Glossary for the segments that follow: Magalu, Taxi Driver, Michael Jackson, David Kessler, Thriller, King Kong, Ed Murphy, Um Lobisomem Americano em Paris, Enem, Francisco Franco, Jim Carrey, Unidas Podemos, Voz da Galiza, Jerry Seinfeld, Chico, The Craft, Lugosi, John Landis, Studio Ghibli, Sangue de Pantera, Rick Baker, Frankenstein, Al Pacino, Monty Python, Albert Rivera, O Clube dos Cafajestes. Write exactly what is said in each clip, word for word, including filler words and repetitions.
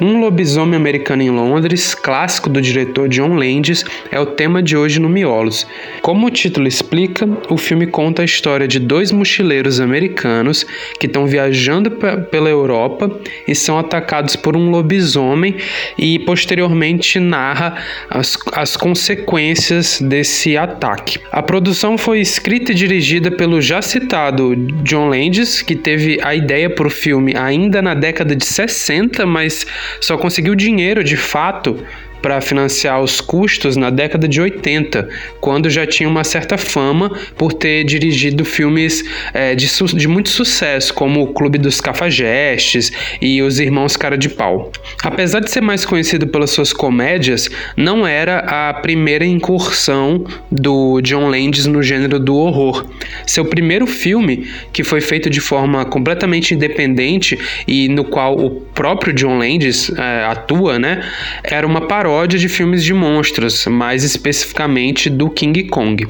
Um Lobisomem Americano em Londres, clássico do diretor John Landis, é o tema de hoje no Miolos. Como o título explica, o filme conta a história de dois mochileiros americanos que estão viajando p- pela Europa e são atacados por um lobisomem e posteriormente narra as, as consequências desse ataque. A produção foi escrita e dirigida pelo já citado John Landis, que teve a ideia para o filme ainda na década de sessenta, mas só conseguiu dinheiro de fato para financiar os custos na década de oitenta, quando já tinha uma certa fama por ter dirigido filmes é, de, su- de muito sucesso, como O Clube dos Cafajestes e Os Irmãos Cara de Pau. Apesar de ser mais conhecido pelas suas comédias, não era a primeira incursão do John Landis no gênero do horror. Seu primeiro filme, que foi feito de forma completamente independente e no qual o próprio John Landis é, atua, né, era uma paródia paródia de filmes de monstros, mais especificamente do King Kong.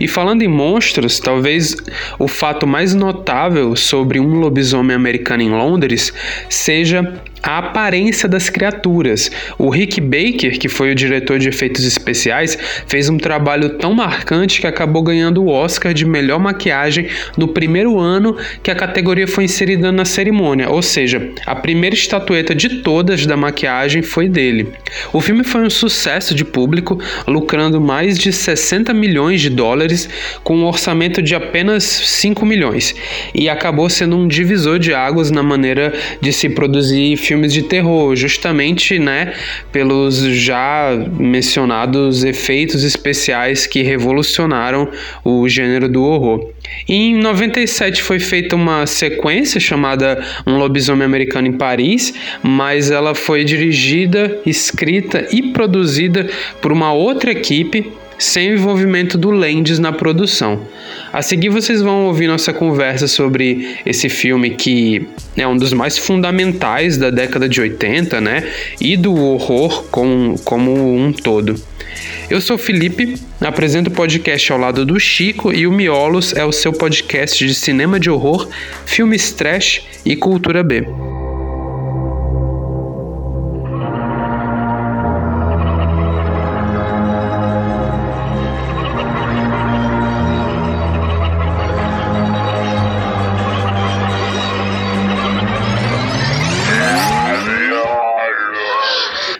E falando em monstros, talvez o fato mais notável sobre Um Lobisomem Americano em Londres seja a aparência das criaturas. O Rick Baker, que foi o diretor de efeitos especiais, fez um trabalho tão marcante que acabou ganhando o Oscar de melhor maquiagem no primeiro ano que a categoria foi inserida na cerimônia, ou seja, a primeira estatueta de todas da maquiagem foi dele. O filme foi um sucesso de público, lucrando mais de sessenta milhões de dólares com um orçamento de apenas cinco milhões, e acabou sendo um divisor de águas na maneira de se produzir filmes filmes de terror, justamente, né, pelos já mencionados efeitos especiais que revolucionaram o gênero do horror. Em noventa e sete foi feita uma sequência chamada Um Lobisomem Americano em Paris, mas ela foi dirigida, escrita e produzida por uma outra equipe, sem o envolvimento do Landis na produção. A seguir vocês vão ouvir nossa conversa sobre esse filme que é um dos mais fundamentais da década de oitenta, né? E do horror como, como um todo. Eu sou o Felipe, apresento o podcast ao lado do Chico e o Miolos é o seu podcast de cinema de horror, filmes trash e cultura B.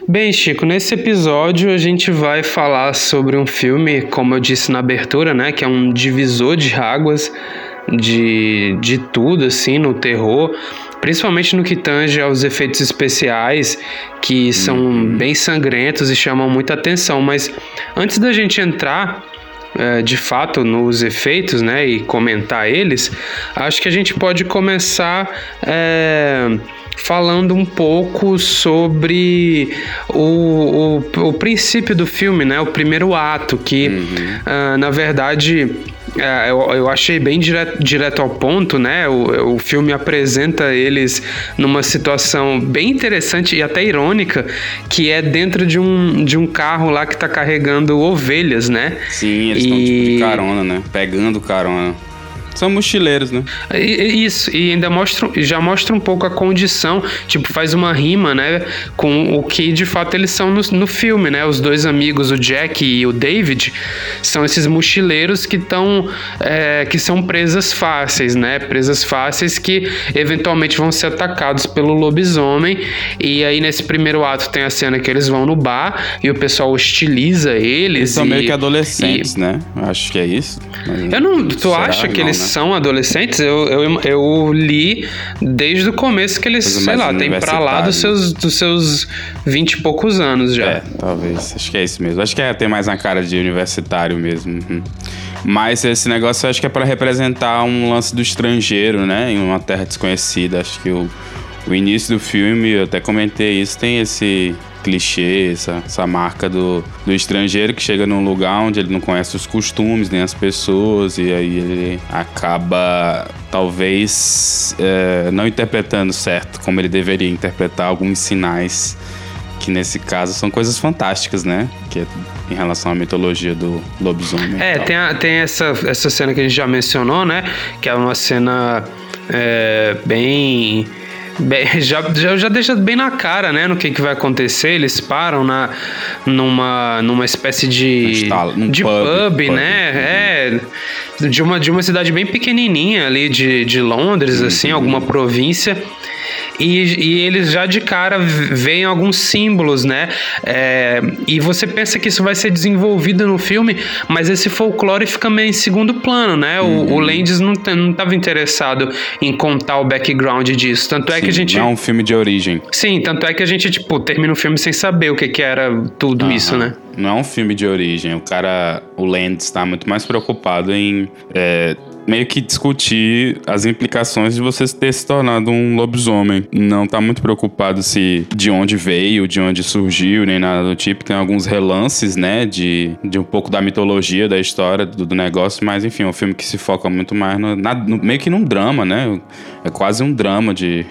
Bem, Chico, nesse episódio a gente vai falar sobre um filme, como eu disse na abertura, né, que é um divisor de águas de, de tudo, assim, no terror, principalmente no que tange aos efeitos especiais, que são bem sangrentos e chamam muita atenção. Mas antes da gente entrar de fato nos efeitos, né, e comentar eles, acho que a gente pode começar é, falando um pouco sobre o, o, o princípio do filme, né, o primeiro ato, que uhum. uh, na verdade uh, eu, eu achei bem direto, direto ao ponto, né, o, o filme apresenta eles numa situação bem interessante e até irônica, que é dentro de um, de um carro lá que tá carregando ovelhas, né? Sim, eles estão tipo de carona, né? Pegando carona. São mochileiros, né? Isso, e ainda mostra, já mostra um pouco a condição, tipo, faz uma rima, né, com o que de fato eles são no, no filme, né? Os dois amigos, o Jack e o David, são esses mochileiros que estão, é, que são presas fáceis, né? Presas fáceis que eventualmente vão ser atacados pelo lobisomem, e aí nesse primeiro ato tem a cena que eles vão no bar e o pessoal hostiliza eles. Eles são e, meio que adolescentes, e... né? Acho que é isso. Mas... Eu não... Tu Será? acha que não, eles... Né? São adolescentes, eu, eu, eu li desde o começo que eles, sei lá, tem pra lá dos seus, dos seus vinte e poucos anos já. É, talvez, acho que é isso mesmo. Acho que é ter mais na cara de universitário mesmo. Uhum. Mas esse negócio eu acho que é pra representar um lance do estrangeiro, né, em uma terra desconhecida. Acho que o, o início do filme, eu até comentei isso, tem esse... clichê, essa, essa marca do, do estrangeiro que chega num lugar onde ele não conhece os costumes, nem as pessoas, e aí ele acaba talvez é, não interpretando certo como ele deveria interpretar alguns sinais, que nesse caso são coisas fantásticas, né? Que é em relação à mitologia do lobisomem. É, tem, a, tem essa, essa cena que a gente já mencionou, né? Que é uma cena é, bem... Bem, já, já, já deixa bem na cara, né, no que, que vai acontecer. Eles param na, numa, numa espécie de, um de pub, pub, pub né? Pub. É, de uma, de uma cidade bem pequenininha ali de, de Londres, uhum. assim, alguma província. E, e eles já de cara veem alguns símbolos, né? É, e você pensa que isso vai ser desenvolvido no filme, mas esse folclore fica meio em segundo plano, né? Uhum. O, o Landis não estava interessado em contar o background disso. Tanto Sim, é que a gente... não é um filme de origem. Sim, tanto é que a gente, tipo, termina o filme sem saber o que, que era tudo uhum. isso, né? Não é um filme de origem. O cara, o Landis, está muito mais preocupado em... É... meio que discutir as implicações de você ter se tornado um lobisomem. Não tá muito preocupado se de onde veio, de onde surgiu, nem nada do tipo. Tem alguns relances, né, de, de um pouco da mitologia, da história, do, do negócio. Mas, enfim, é um filme que se foca muito mais no, na, no, meio que num drama, né? É quase um drama de...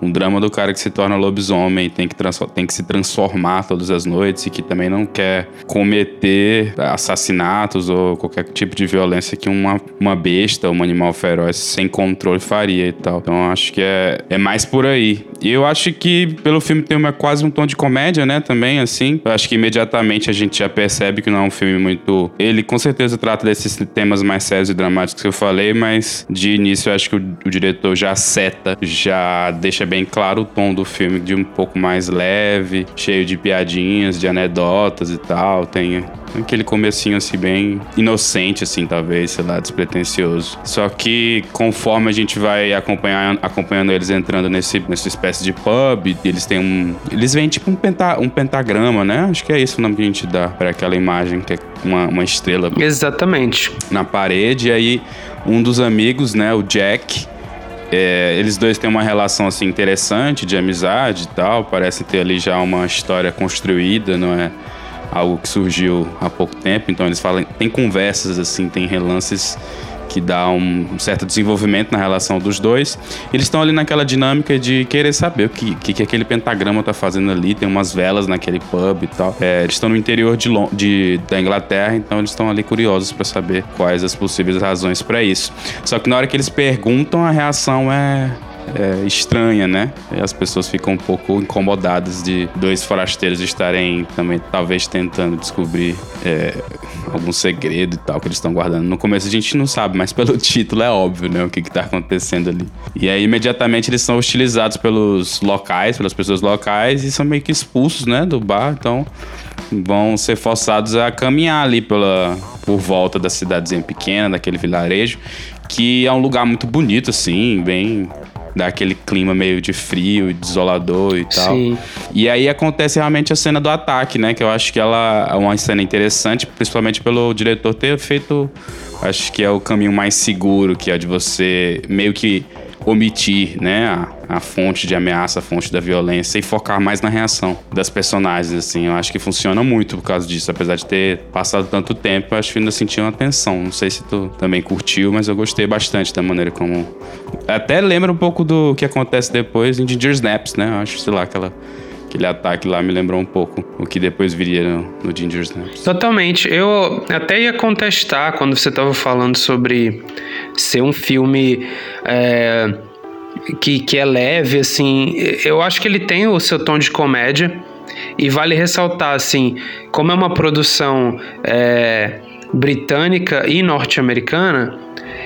um drama do cara que se torna lobisomem, tem que, transfor- tem que se transformar todas as noites e que também não quer cometer assassinatos ou qualquer tipo de violência que uma, uma besta um animal feroz sem controle faria e tal. Então acho que é, é mais por aí. E eu acho que pelo filme tem uma, quase um tom de comédia, né, também, assim. Eu acho que imediatamente a gente já percebe que não é um filme muito... Ele com certeza trata desses temas mais sérios e dramáticos que eu falei, mas de início eu acho que o, o diretor já seta, já deixa bem claro o tom do filme de um pouco mais leve, cheio de piadinhas, de anedotas e tal. Tem aquele comecinho assim bem inocente, assim, talvez, sei lá, despretensioso. Só que conforme a gente vai acompanhar, acompanhando eles entrando nesse, nessa espécie de pub, eles têm um... Eles veem tipo um, penta, um pentagrama, né? Acho que é isso o nome que a gente dá para aquela imagem que é uma, uma estrela. Exatamente. Na parede. E aí um dos amigos, né? O Jack... É, eles dois têm uma relação assim interessante de amizade e tal. Parece ter ali já uma história construída, não é? Algo que surgiu há pouco tempo. Então eles falam... Tem conversas assim, tem relances... que dá um certo desenvolvimento na relação dos dois. Eles estão ali naquela dinâmica de querer saber o que, que, que aquele pentagrama tá fazendo ali. Tem umas velas naquele pub e tal. É, eles estão no interior de, de, da Inglaterra, então eles estão ali curiosos para saber quais as possíveis razões para isso. Só que na hora que eles perguntam, a reação é... É, estranha, né? E as pessoas ficam um pouco incomodadas de dois forasteiros estarem também, talvez, tentando descobrir é, algum segredo e tal que eles estão guardando. No começo a gente não sabe, mas pelo título é óbvio, né? O que que tá acontecendo ali. E aí, imediatamente, eles são hostilizados pelos locais, pelas pessoas locais e são meio que expulsos, né? Do bar, então... vão ser forçados a caminhar ali pela, por volta da cidadezinha pequena, daquele vilarejo, que é um lugar muito bonito, assim, bem... dá aquele clima meio de frio, desolador e tal. Sim. E aí acontece realmente a cena do ataque, né? Que eu acho que ela é uma cena interessante, principalmente pelo diretor ter feito... Acho que é o caminho mais seguro, que é o de você meio que omitir, né, a, a fonte de ameaça, a fonte da violência e focar mais na reação das personagens, assim. Eu acho que funciona muito por causa disso. Apesar de ter passado tanto tempo, eu acho que ainda senti uma tensão. Não sei se tu também curtiu, mas eu gostei bastante da maneira como... Até lembra um pouco do que acontece depois em Ginger Snaps, né? Eu acho, sei lá, aquela... Aquele ataque lá me lembrou um pouco o que depois viria no, no Ginger Snaps. Totalmente. Eu até ia contestar quando você estava falando sobre ser um filme é, que, que é leve, assim. Eu acho que ele tem o seu tom de comédia e vale ressaltar, assim, como é uma produção é, britânica e norte-americana,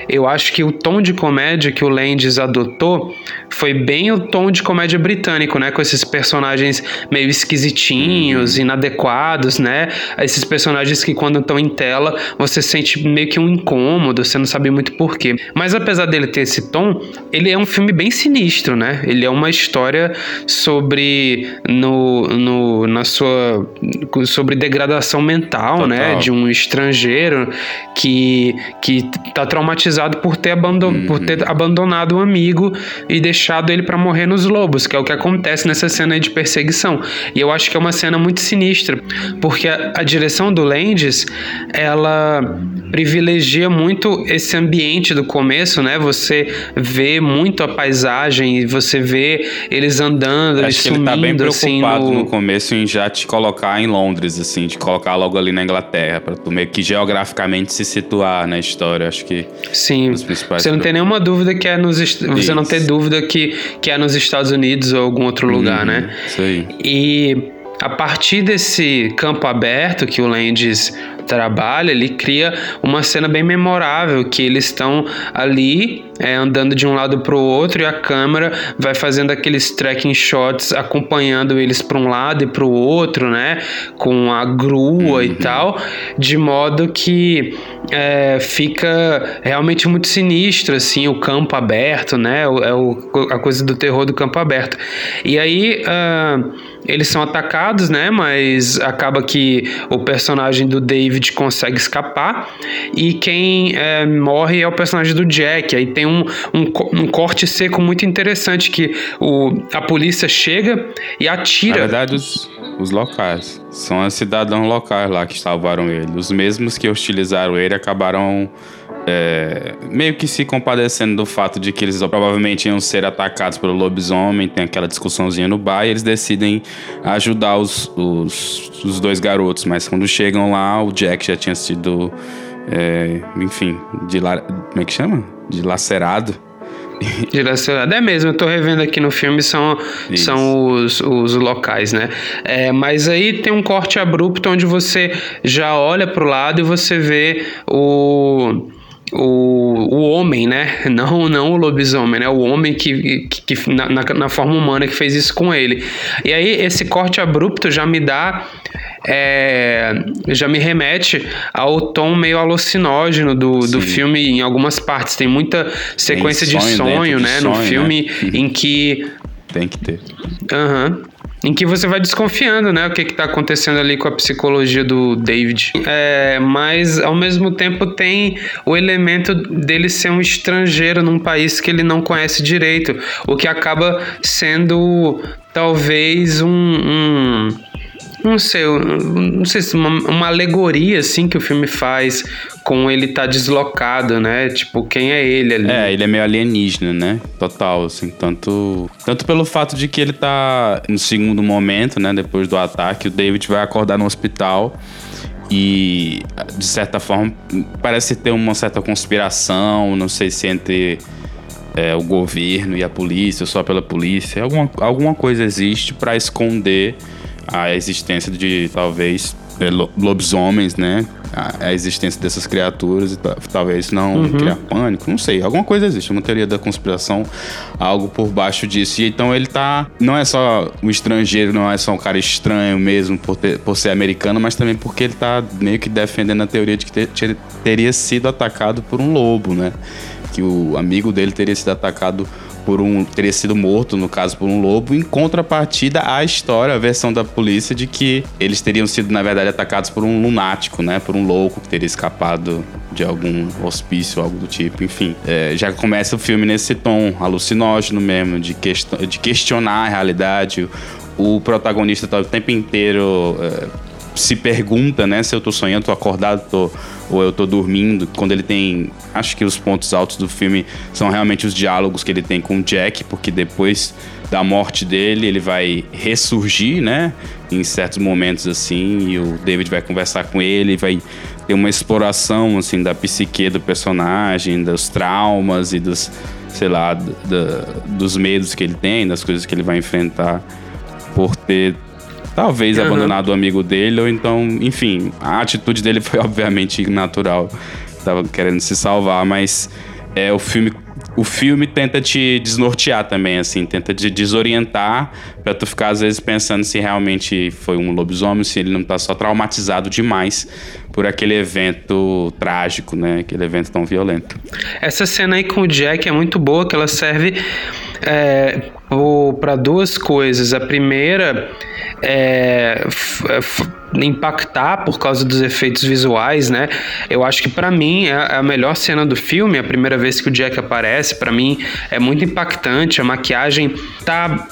eu acho que o tom de comédia que o Landis adotou foi bem o tom de comédia britânico, né? Com esses personagens meio esquisitinhos, uhum. inadequados, né? Esses personagens que quando estão em tela, você sente meio que um incômodo, você não sabe muito porquê. Mas apesar dele ter esse tom, ele é um filme bem sinistro, né? Ele é uma história sobre... No, no, na sua, sobre degradação mental, Total. né? De um estrangeiro que, que tá traumatizado por ter, abando- uhum. por ter abandonado um amigo e deixado ele pra morrer nos lobos, que é o que acontece nessa cena aí de perseguição. E eu acho que é uma cena muito sinistra, porque a, a direção do Landis, ela privilegia muito esse ambiente do começo, né? Você vê muito a paisagem, você vê eles andando, acho eles sumindo. Acho que ele tá bem preocupado assim, no... no começo em já te colocar em Londres, assim, te colocar logo ali na Inglaterra, pra tu meio que geograficamente se situar na história. Acho que Sim. Os principais. Você não tem nenhuma dúvida que é nos... Est... Você não tem dúvida que, que é nos Estados Unidos ou algum outro lugar, hum, né? Isso aí. E a partir desse campo aberto que o Landis trabalha, ele cria uma cena bem memorável, que eles estão ali é, andando de um lado para o outro e a câmera vai fazendo aqueles tracking shots acompanhando eles para um lado e para o outro, né, com a grua, uhum, e tal, de modo que é, fica realmente muito sinistro assim, o campo aberto, né, é o, a coisa do terror do campo aberto. E aí uh, eles são atacados, né, mas acaba que o personagem do David David consegue escapar e quem é, morre é o personagem do Jack. Aí tem um, um, um corte seco muito interessante que o, a polícia chega e atira. Na verdade, os, os locais. São os cidadãos locais lá que salvaram ele. Os mesmos que hostilizaram ele acabaram é, meio que se compadecendo do fato de que eles provavelmente iam ser atacados pelo lobisomem. Tem aquela discussãozinha no bar e eles decidem ajudar os, os, os dois garotos. Mas quando chegam lá, o Jack já tinha sido, é, enfim, dila- como é que chama? Dilacerado. Dilacerado, é mesmo, eu tô revendo aqui no filme, são, são os, os locais, né? É, mas aí tem um corte abrupto onde você já olha pro lado e você vê o... O, o homem, né? Não, não o lobisomem, né? O homem que, que, que na, na forma humana que fez isso com ele. E aí esse corte abrupto já me dá é, já me remete ao tom meio alucinógeno do, do filme em algumas partes. Tem muita sequência Tem sonho de sonho, né? De sonho, no filme, né? Em que tem que ter. Aham. Uhum. Em que você vai desconfiando, né, o que está acontecendo ali com a psicologia do David. É, mas, ao mesmo tempo, tem o elemento dele ser um estrangeiro num país que ele não conhece direito, o que acaba sendo, talvez, um... um Não sei, não sei se uma, uma alegoria assim que o filme faz com ele tá deslocado, né? Tipo, quem é ele ali? É, ele é meio alienígena, né? Total, assim, tanto, tanto pelo fato de que ele tá no segundo momento, né? Depois do ataque, o David vai acordar no hospital e, de certa forma, parece ter uma certa conspiração, não sei se entre... É, o governo e a polícia, só pela polícia, alguma, alguma coisa existe para esconder a existência de talvez lobisomens, né? A, a existência dessas criaturas e t- talvez não uhum. criar pânico, não sei, alguma coisa existe, uma teoria da conspiração, algo por baixo disso. E então ele tá, não é só um estrangeiro, não é só um cara estranho mesmo por, ter, por ser americano, mas também porque ele tá meio que defendendo a teoria de que ter, ter, teria sido atacado por um lobo, né? Que o amigo dele teria sido atacado por um... teria sido morto, no caso, por um lobo. Em contrapartida à história, a versão da polícia de que eles teriam sido, na verdade, atacados por um lunático, né? Por um louco que teria escapado de algum hospício, algo do tipo. Enfim, é, já começa o filme nesse tom alucinógeno mesmo, de, quest- de questionar a realidade. O, o protagonista tá o tempo inteiro... É, se pergunta, né, se eu tô sonhando, tô acordado, tô, ou eu tô dormindo. Quando ele tem, acho que os pontos altos do filme são realmente os diálogos que ele tem com o Jack, porque depois da morte dele, ele vai ressurgir, né, em certos momentos, assim, e o David vai conversar com ele, vai ter uma exploração, assim, da psique do personagem, dos traumas e dos, sei lá, do, do, dos medos que ele tem, das coisas que ele vai enfrentar por ter talvez uhum. abandonado o amigo dele, ou então, enfim, a atitude dele foi obviamente natural, tava querendo se salvar, mas é, o filme, o filme tenta te desnortear também, assim, tenta te desorientar pra tu ficar às vezes pensando se realmente foi um lobisomem, se ele não tá só traumatizado demais por aquele evento trágico, né, aquele evento tão violento. Essa cena aí com o Jack é muito boa, que ela serve é, para duas coisas. A primeira é f- f- impactar por causa dos efeitos visuais, né? Eu acho que para mim é a melhor cena do filme, a primeira vez que o Jack aparece, para mim é muito impactante, a maquiagem tá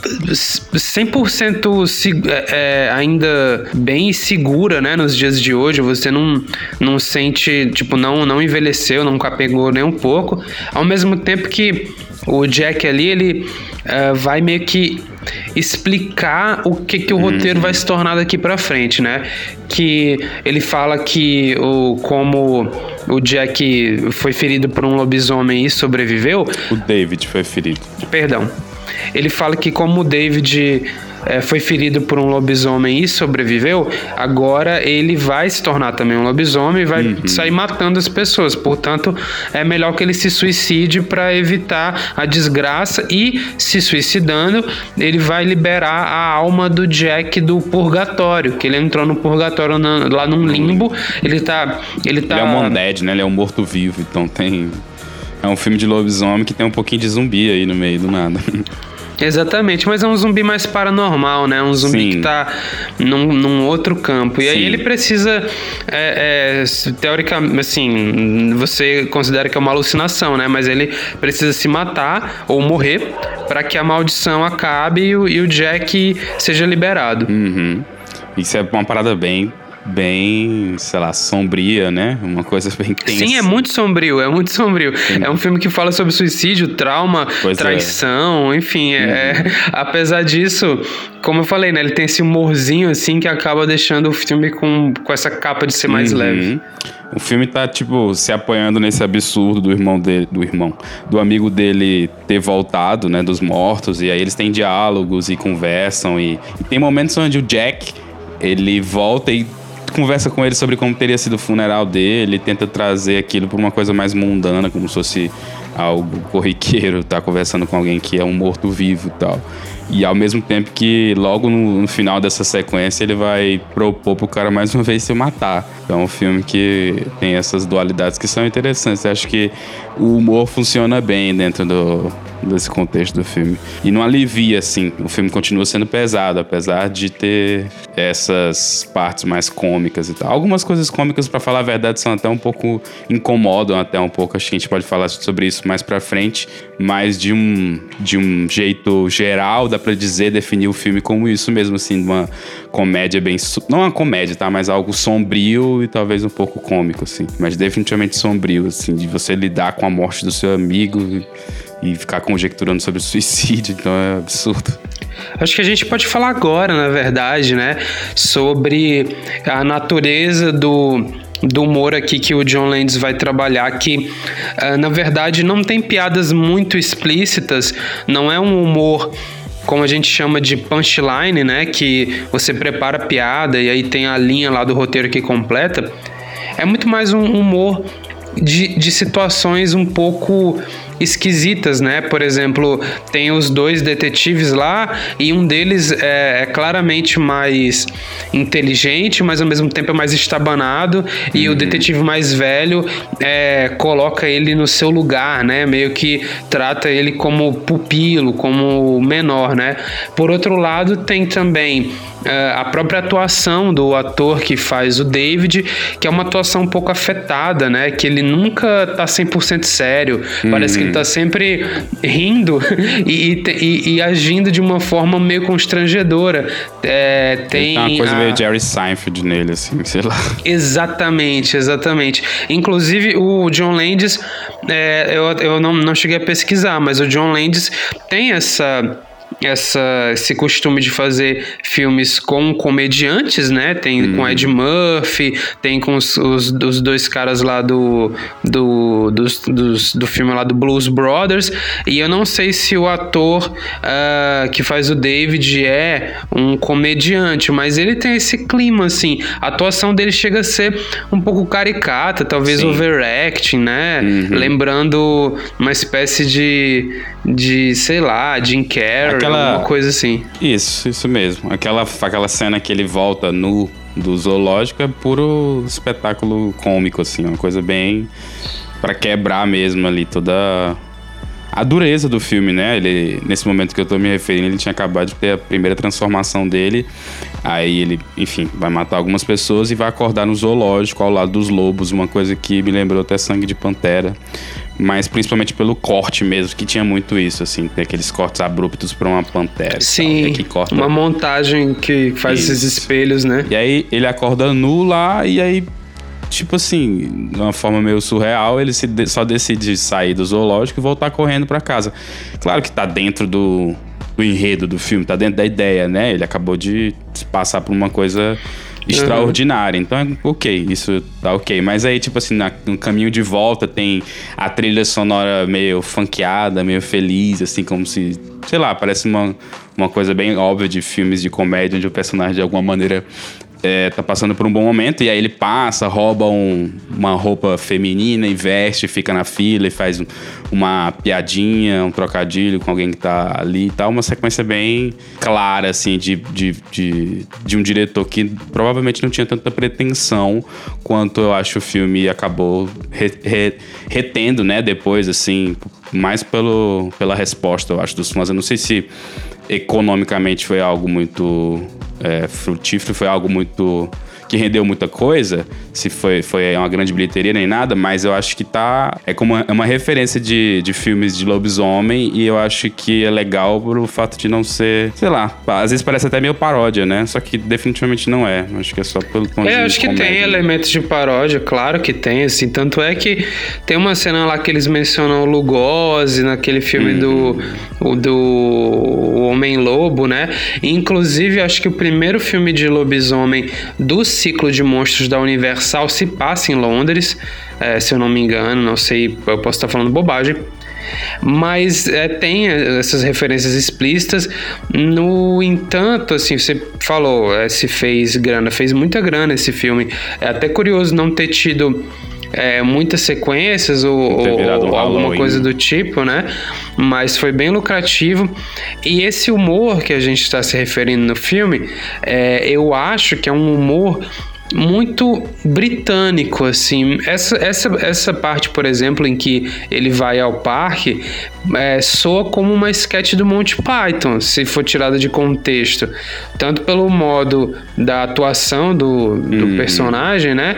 cem por cento seg- é, ainda bem segura, né? Nos dias de hoje, você não não sente, tipo, não, não envelheceu, não capengou nem um pouco, ao mesmo tempo que O Jack ali, ele uh, vai meio que explicar o que, que o roteiro vai se tornar daqui pra frente, né? Que ele fala que o, como o Jack foi ferido por um lobisomem e sobreviveu... O David foi ferido. Perdão. Ele fala que como o David... É, foi ferido por um lobisomem e sobreviveu, agora ele vai se tornar também um lobisomem e vai uhum. sair matando as pessoas. Portanto, é melhor que ele se suicide para evitar a desgraça, e se suicidando, ele vai liberar a alma do Jack do purgatório, que ele entrou no purgatório na, lá num limbo. Ele tá... Ele, tá... ele é um undead, né? Ele é um morto-vivo, então tem... É um filme de lobisomem que tem um pouquinho de zumbi aí no meio do nada. Exatamente, mas é um zumbi mais paranormal, né? Um zumbi Sim. que tá num, num outro campo. E Sim. aí ele precisa, é, é, teoricamente, assim, você considera que é uma alucinação, né? Mas ele precisa se matar ou morrer para que a maldição acabe e o, e o Jack seja liberado. Uhum. Isso é uma parada bem... bem, sei lá, sombria, né? Uma coisa bem tensa. Sim, é muito sombrio, é muito sombrio. Sim. É um filme que fala sobre suicídio, trauma, pois traição, é. enfim. É, é. Apesar disso, como eu falei, né? Ele tem esse humorzinho, assim, que acaba deixando o filme com, com essa capa de ser mais uhum. leve. O filme tá, tipo, se apoiando nesse absurdo do irmão dele, do irmão, do amigo dele ter voltado, né? Dos mortos, e aí eles têm diálogos e conversam, e, e tem momentos onde o Jack, ele volta e conversa com ele sobre como teria sido o funeral dele, tenta trazer aquilo para uma coisa mais mundana, como se fosse algo corriqueiro, tá conversando com alguém que é um morto-vivo e tal. E ao mesmo tempo que logo no, no final dessa sequência ele vai propor pro cara mais uma vez se matar. Então é um filme que tem essas dualidades que são interessantes. Eu acho que o humor funciona bem dentro do, desse contexto do filme. E não alivia, assim. O filme continua sendo pesado, apesar de ter essas partes mais cômicas e tal. Algumas coisas cômicas, pra falar a verdade, são até um pouco... incomodam até um pouco. Acho que a gente pode falar sobre isso mais pra frente. Mas de um, de um jeito geral, dá pra dizer, definir o filme como isso mesmo, assim, uma comédia bem... Não uma comédia, tá? Mas algo sombrio e talvez um pouco cômico, assim. Mas definitivamente sombrio, assim, de você lidar com a morte do seu amigo e, e ficar conjecturando sobre suicídio, então é absurdo. Acho que a gente pode falar agora, na verdade, né? Sobre a natureza do... do humor aqui que o John Landis vai trabalhar, que uh, na verdade não tem piadas muito explícitas, não é um humor como a gente chama de punchline, né, que você prepara a piada e aí tem a linha lá do roteiro que completa. É muito mais um humor de, de situações um pouco esquisitas, né? Por exemplo, tem os dois detetives lá e um deles é, é claramente mais inteligente, mas ao mesmo tempo é mais estabanado, e uhum. o detetive mais velho é, coloca ele no seu lugar, né? Meio que trata ele como pupilo, como menor, né? Por outro lado, tem também é, a própria atuação do ator que faz o David, que é uma atuação um pouco afetada, né? Que ele nunca tá cem por cento sério, uhum. parece que tá sempre rindo e, e, e agindo de uma forma meio constrangedora. É, tem tá uma coisa a... meio Jerry Seinfeld nele, assim, sei lá. Exatamente, exatamente. Inclusive, o John Landis, é, eu, eu não, não cheguei a pesquisar, mas o John Landis tem essa... Essa, esse costume de fazer filmes com comediantes, né? Tem hum. com Ed Murphy, tem com os, os, os dois caras lá do do, dos, dos, do filme lá do Blues Brothers, e eu não sei se o ator uh, que faz o David é um comediante, mas ele tem esse clima, assim. A atuação dele chega a ser um pouco caricata, talvez Sim. overacting, né? Uhum. Lembrando uma espécie de, de sei lá, Jim Carrey. Aquela... Uma coisa assim. Isso, isso mesmo. Aquela, aquela cena que ele volta nu do zoológico é puro espetáculo cômico, assim. Uma coisa bem pra quebrar mesmo ali toda a dureza do filme, né? Ele, nesse momento que eu tô me referindo, ele tinha acabado de ter a primeira transformação dele. Aí ele, enfim, vai matar algumas pessoas e vai acordar no zoológico ao lado dos lobos. Uma coisa que me lembrou até Sangue de Pantera. Mas principalmente pelo corte mesmo, que tinha muito isso, assim. Tem aqueles cortes abruptos pra uma pantera. Sim, que corta... uma montagem que faz isso. Esses espelhos, né? E aí ele acorda nu lá e aí tipo assim, de uma forma meio surreal, ele se de- só decide sair do zoológico e voltar correndo pra casa. Claro que tá dentro do, do enredo do filme, tá dentro da ideia, né? Ele acabou de passar por uma coisa extraordinária, uhum. Então ok, isso tá ok, mas aí tipo assim, na, no caminho de volta tem a trilha sonora meio funkeada, meio feliz, assim, como se, sei lá, parece uma, uma coisa bem óbvia de filmes de comédia, onde o personagem de alguma maneira é, tá passando por um bom momento, e aí ele passa, rouba um, uma roupa feminina e veste, fica na fila e faz um, uma piadinha, um trocadilho com alguém que tá ali e tal, uma sequência bem clara, assim, de, de, de, de um diretor que provavelmente não tinha tanta pretensão quanto eu acho o filme acabou re, re, retendo, né, depois, assim, mais pelo, pela resposta, eu acho, dos fãs. Eu não sei se economicamente foi algo muito é, frutífero, foi algo muito que rendeu muita coisa, se foi, foi uma grande bilheteria nem nada, mas eu acho que tá, é como uma, é uma referência de, de filmes de lobisomem, e eu acho que é legal pelo fato de não ser, sei lá, às vezes parece até meio paródia, né? Só que definitivamente não é, acho que é só pelo tom é, de É, acho que comédia, tem né? elementos de paródia, claro que tem, assim, tanto é que tem uma cena lá que eles mencionam o Lugosi naquele filme hum. do, do Homem-Lobo, né? Inclusive, acho que o primeiro filme de lobisomem do ciclo de monstros da Universal se passa em Londres, é, se eu não me engano, não sei, eu posso estar falando bobagem, mas é, tem essas referências explícitas. No entanto, assim, você falou, é, se fez grana, fez muita grana esse filme, é até curioso não ter tido É, muitas sequências ou, ou alguma coisa do tipo, né? Mas foi bem lucrativo. E esse humor que a gente está se referindo no filme, é, eu acho que é um humor muito britânico, assim. Essa, essa, essa parte, por exemplo, em que ele vai ao parque, é, soa como uma sketch do Monty Python, se for tirada de contexto. Tanto pelo modo da atuação do, do uhum. personagem, né?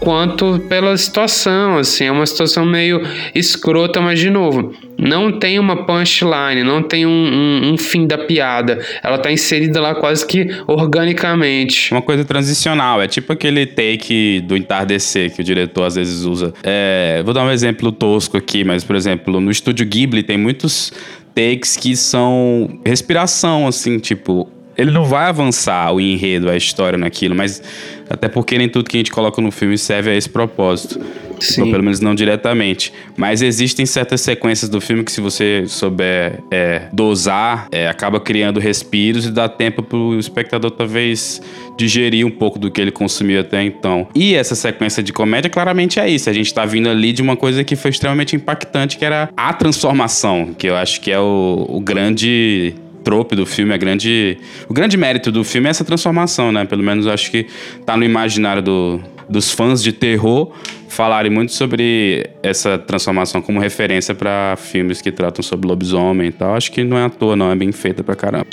Quanto pela situação, assim. É uma situação meio escrota, mas de novo, não tem uma punchline, não tem um, um, um fim da piada. Ela tá inserida lá quase que organicamente. Uma coisa transicional, é tipo aquele take do entardecer que o diretor às vezes usa. É, vou dar um exemplo tosco aqui, mas por exemplo, no Estúdio Ghibli tem muitos takes que são respiração, assim, tipo, ele não vai avançar o enredo, a história naquilo, mas até porque nem tudo que a gente coloca no filme serve a esse propósito. Sim. Ou pelo menos não diretamente. Mas existem certas sequências do filme que, se você souber é, dosar, é, acaba criando respiros e dá tempo pro espectador talvez digerir um pouco do que ele consumiu até então. E essa sequência de comédia claramente é isso. A gente tá vindo ali de uma coisa que foi extremamente impactante, que era a transformação, que eu acho que é o, o grande trope do filme, a grande, o grande mérito do filme é essa transformação, né? Pelo menos eu acho que tá no imaginário do, dos fãs de terror falarem muito sobre essa transformação como referência para filmes que tratam sobre lobisomem e tal. Acho que não é à toa, não, é bem feita pra caramba.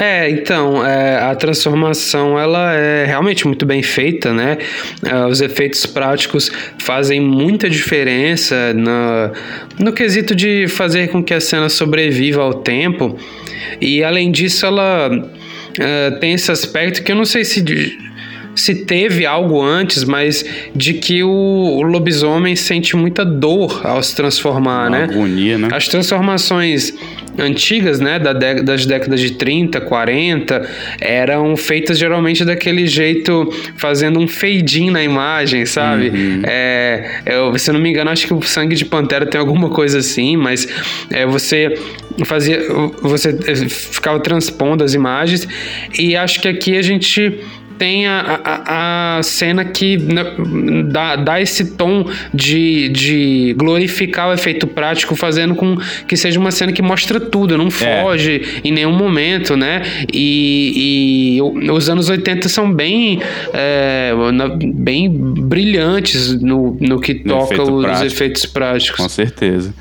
É, então, é, a transformação, ela é realmente muito bem feita, né? É, os efeitos práticos fazem muita diferença na, no quesito de fazer com que a cena sobreviva ao tempo, e além disso ela é, tem esse aspecto que eu não sei se... se teve algo antes, mas de que o, o lobisomem sente muita dor ao se transformar, uma né? agonia, né? As transformações antigas, né, da de, das décadas de trinta, quarenta, eram feitas geralmente daquele jeito, fazendo um fade-in na imagem, sabe? Uhum. É, eu, se não me engano, acho que o Sangue de Pantera tem alguma coisa assim, mas é, você fazia, você ficava transpondo as imagens, e acho que aqui a gente tem a, a, a cena que dá, dá esse tom de, de glorificar o efeito prático, fazendo com que seja uma cena que mostra tudo, não foge é. em nenhum momento, né? E, e os anos oitenta são bem, é, bem brilhantes no, no que no toca efeito os prático. efeitos práticos. Com certeza.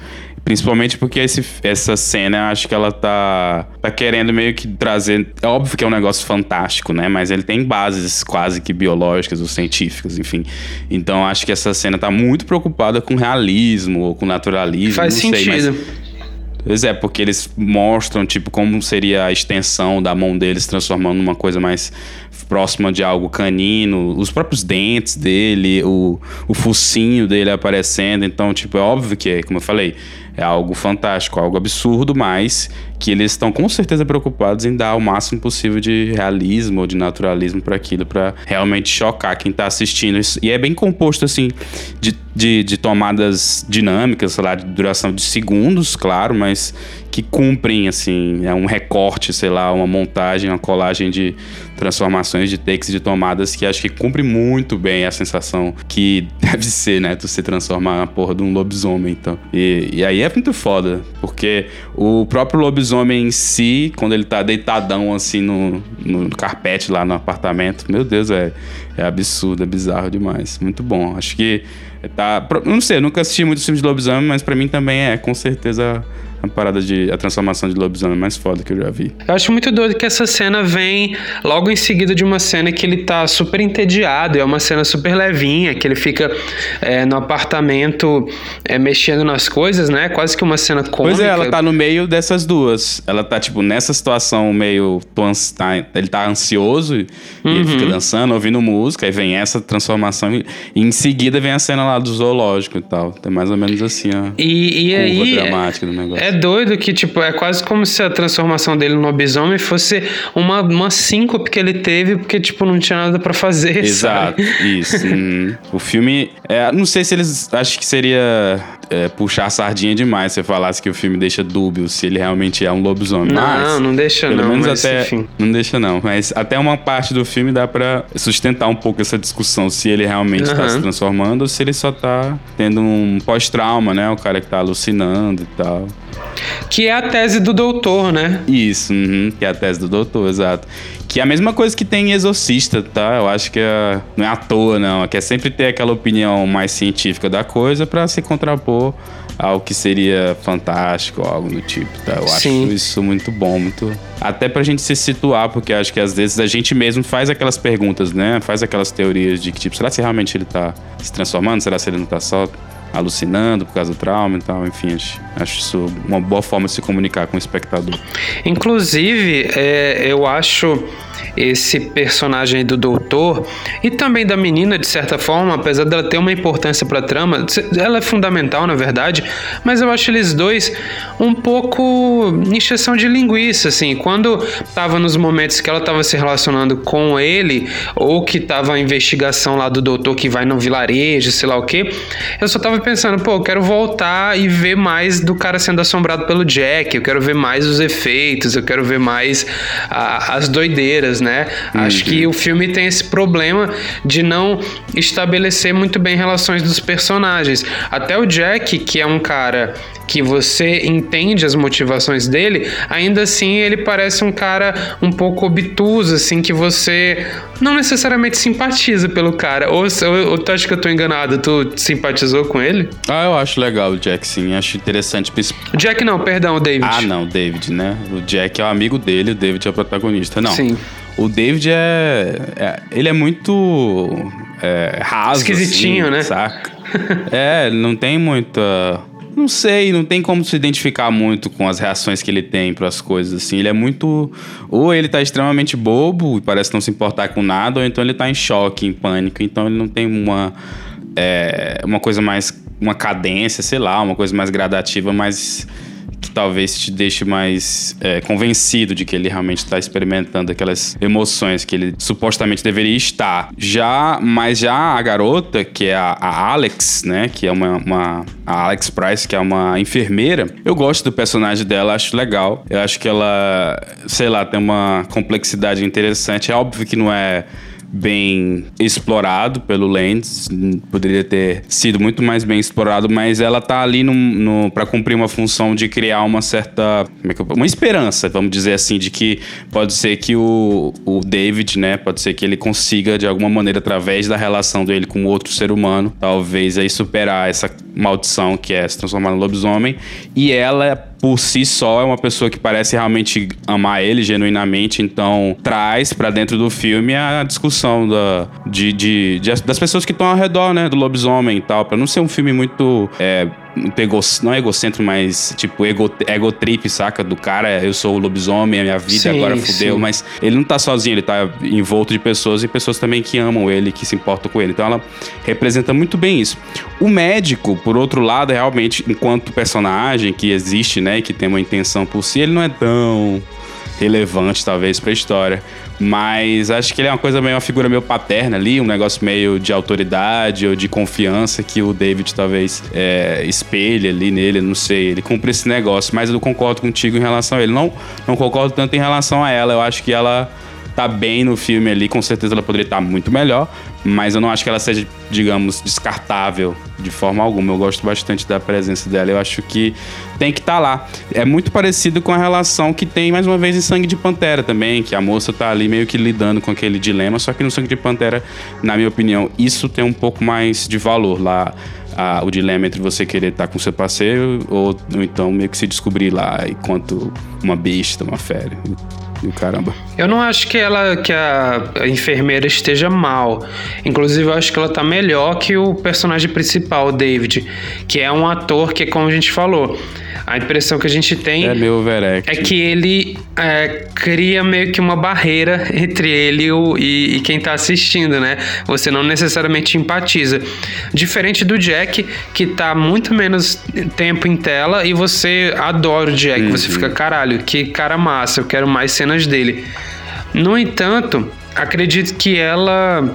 Principalmente porque esse, essa cena, acho que ela tá, tá querendo meio que trazer... É óbvio que é um negócio fantástico, né? Mas ele tem bases quase que biológicas ou científicas, enfim. Então, acho que essa cena tá muito preocupada com realismo ou com naturalismo. Faz não sentido. Sei, mas Pois é, porque eles mostram, tipo, como seria a extensão da mão deles transformando numa coisa mais próxima de algo canino. Os próprios dentes dele, o, o focinho dele aparecendo. Então, tipo, é óbvio que, como eu falei, é algo fantástico, algo absurdo, mas que eles estão com certeza preocupados em dar o máximo possível de realismo ou de naturalismo para aquilo, para realmente chocar quem tá assistindo. E é bem composto, assim, de, de, de tomadas dinâmicas, sei lá, de duração de segundos, claro, mas que cumprem, assim, é um recorte, sei lá, uma montagem, uma colagem de transformações, de takes, de tomadas, que acho que cumpre muito bem a sensação que deve ser, né, tu se transformar na porra de um lobisomem, então. E, e aí é muito foda, porque o próprio lobisomem em si, quando ele tá deitadão, assim, no, no carpete lá no apartamento, meu Deus, é, é absurdo, é bizarro demais. Muito bom. Acho que tá... Não sei, eu nunca assisti muitos filmes de lobisomem, mas pra mim também é, com certeza... A parada de... A transformação de lobisomem mais foda que eu já vi. Eu acho muito doido que essa cena vem logo em seguida de uma cena que ele tá super entediado. É uma cena super levinha, que ele fica é, no apartamento é, mexendo nas coisas, né? Quase que uma cena cômica. Pois é, ela tá no meio dessas duas. Ela tá, tipo, nessa situação meio... Ele tá ansioso e uhum. ele fica dançando, ouvindo música. Aí vem essa transformação e em seguida vem a cena lá do zoológico e tal. É mais ou menos assim, ó. E, e curva aí... dramática do negócio. É doido que, tipo, é quase como se a transformação dele no lobisomem fosse uma, uma síncope que ele teve, porque, tipo, não tinha nada pra fazer. Exato, sabe? Isso. Uhum. O filme, é, não sei se eles, acho que seria é, puxar a sardinha demais se eu falasse que o filme deixa dúbio se ele realmente é um lobisomem. Não, mas, não deixa pelo não, menos mas até, enfim. Não deixa não, mas até uma parte do filme dá pra sustentar um pouco essa discussão, se ele realmente uhum. tá se transformando ou se ele só tá tendo um pós-trauma, né, o cara que tá alucinando e tal. Que é a tese do doutor, né? Isso, uhum, que é a tese do doutor, exato. Que é a mesma coisa que tem em Exorcista, tá? Eu acho que é, não é à toa, não. É que é sempre ter aquela opinião mais científica da coisa pra se contrapor ao que seria fantástico ou algo do tipo, tá? Eu acho Sim. isso muito bom, muito... Até pra gente se situar, porque acho que às vezes a gente mesmo faz aquelas perguntas, né? Faz aquelas teorias de que, tipo, será se realmente ele tá se transformando? Será se ele não tá só... alucinando por causa do trauma e tal, enfim, acho, acho isso uma boa forma de se comunicar com o espectador. Inclusive, é, eu acho esse personagem do doutor e também da menina, de certa forma, apesar dela ter uma importância pra trama, ela é fundamental, na verdade, mas eu acho eles dois um pouco encheção de linguiça, assim, quando tava nos momentos que ela tava se relacionando com ele, ou que tava a investigação lá do doutor que vai no vilarejo, sei lá o quê, eu só tava pensando, pô, eu quero voltar e ver mais do cara sendo assombrado pelo Jack, eu quero ver mais os efeitos, eu quero ver mais a, as doideiras, né? Uhum. Acho que o filme tem esse problema de não estabelecer muito bem relações dos personagens. Até o Jack, que é um cara que você entende as motivações dele, ainda assim ele parece um cara um pouco obtuso, assim, que você não necessariamente simpatiza pelo cara. Ou, ou, ou tu acha que eu tô enganado? Tu simpatizou com ele? Ele? Ah, eu acho legal o Jack, sim. Acho interessante. O Jack não, perdão, o David. Ah, não, o David, né? O Jack é o amigo dele, o David é o protagonista. Não. Sim. O David é... é ele é muito... É, raso, esquisitinho, assim, né? Saca? É, não tem muita... Não sei, não tem como se identificar muito com as reações que ele tem para as coisas, assim. Ele é muito... Ou ele tá extremamente bobo e parece não se importar com nada, ou então ele tá em choque, em pânico. Então ele não tem uma... É uma coisa mais, uma cadência, sei lá, uma coisa mais gradativa, mas que talvez te deixe mais é, convencido de que ele realmente está experimentando aquelas emoções que ele supostamente deveria estar. Já, mas já a garota, que é a, a Alex, né, que é uma, uma... A Alex Price, que é uma enfermeira, eu gosto do personagem dela, acho legal. Eu acho que ela, sei lá, tem uma complexidade interessante. É óbvio que não é... bem explorado pelo Landis, poderia ter sido muito mais bem explorado, mas ela tá ali no, no, pra cumprir uma função de criar uma certa, como é que eu, uma esperança, vamos dizer assim, de que pode ser que o, o David, né, pode ser que ele consiga de alguma maneira, através da relação dele com outro ser humano, talvez aí superar essa maldição que é se transformar no lobisomem, e ela por si só é uma pessoa que parece realmente amar ele genuinamente, então traz pra dentro do filme a discussão da, de, de, de, das pessoas que estão ao redor, né, do lobisomem e tal, pra não ser um filme muito... É, muito ego, não é egocêntrico, mas tipo ego, ego trip, saca? Do cara, eu sou o lobisomem, a minha vida sim, agora fudeu. Sim. Mas ele não tá sozinho, ele tá envolto de pessoas e pessoas também que amam ele, que se importam com ele. Então ela representa muito bem isso. O médico, por outro lado, realmente, enquanto personagem que existe, né, que tem uma intenção por si, ele não é tão relevante, talvez, pra história. Mas acho que ele é uma coisa meio, uma figura meio paterna ali, um negócio meio de autoridade ou de confiança que o David talvez é, espelha ali nele, não sei, ele cumpre esse negócio. Mas eu concordo contigo em relação a ele, não, não concordo tanto em relação a ela. Eu acho que ela tá bem no filme ali, com certeza ela poderia estar muito melhor, mas eu não acho que ela seja, digamos, descartável de forma alguma. Eu gosto bastante da presença dela, eu acho que tem que estar lá. É muito parecido com a relação que tem, mais uma vez, em Sangue de Pantera também, que a moça tá ali meio que lidando com aquele dilema, só que no Sangue de Pantera, na minha opinião, isso tem um pouco mais de valor lá. Ah, o dilema entre você querer estar com seu parceiro ou, ou então meio que se descobrir lá enquanto uma besta, uma fera e o caramba. Eu não acho que ela, que a enfermeira esteja mal. Inclusive eu acho que ela tá melhor que o personagem principal, o David, que é um ator que, como a gente falou, a impressão que a gente tem é, meu overacting, é que ele é, cria meio que uma barreira entre ele e, o, e, e quem tá assistindo, né? Você não necessariamente empatiza. Diferente do Jack, que tá muito menos tempo em tela e você adora o Jack, uhum. Você fica, caralho, que cara massa, eu quero mais cenas dele. No entanto, acredito que ela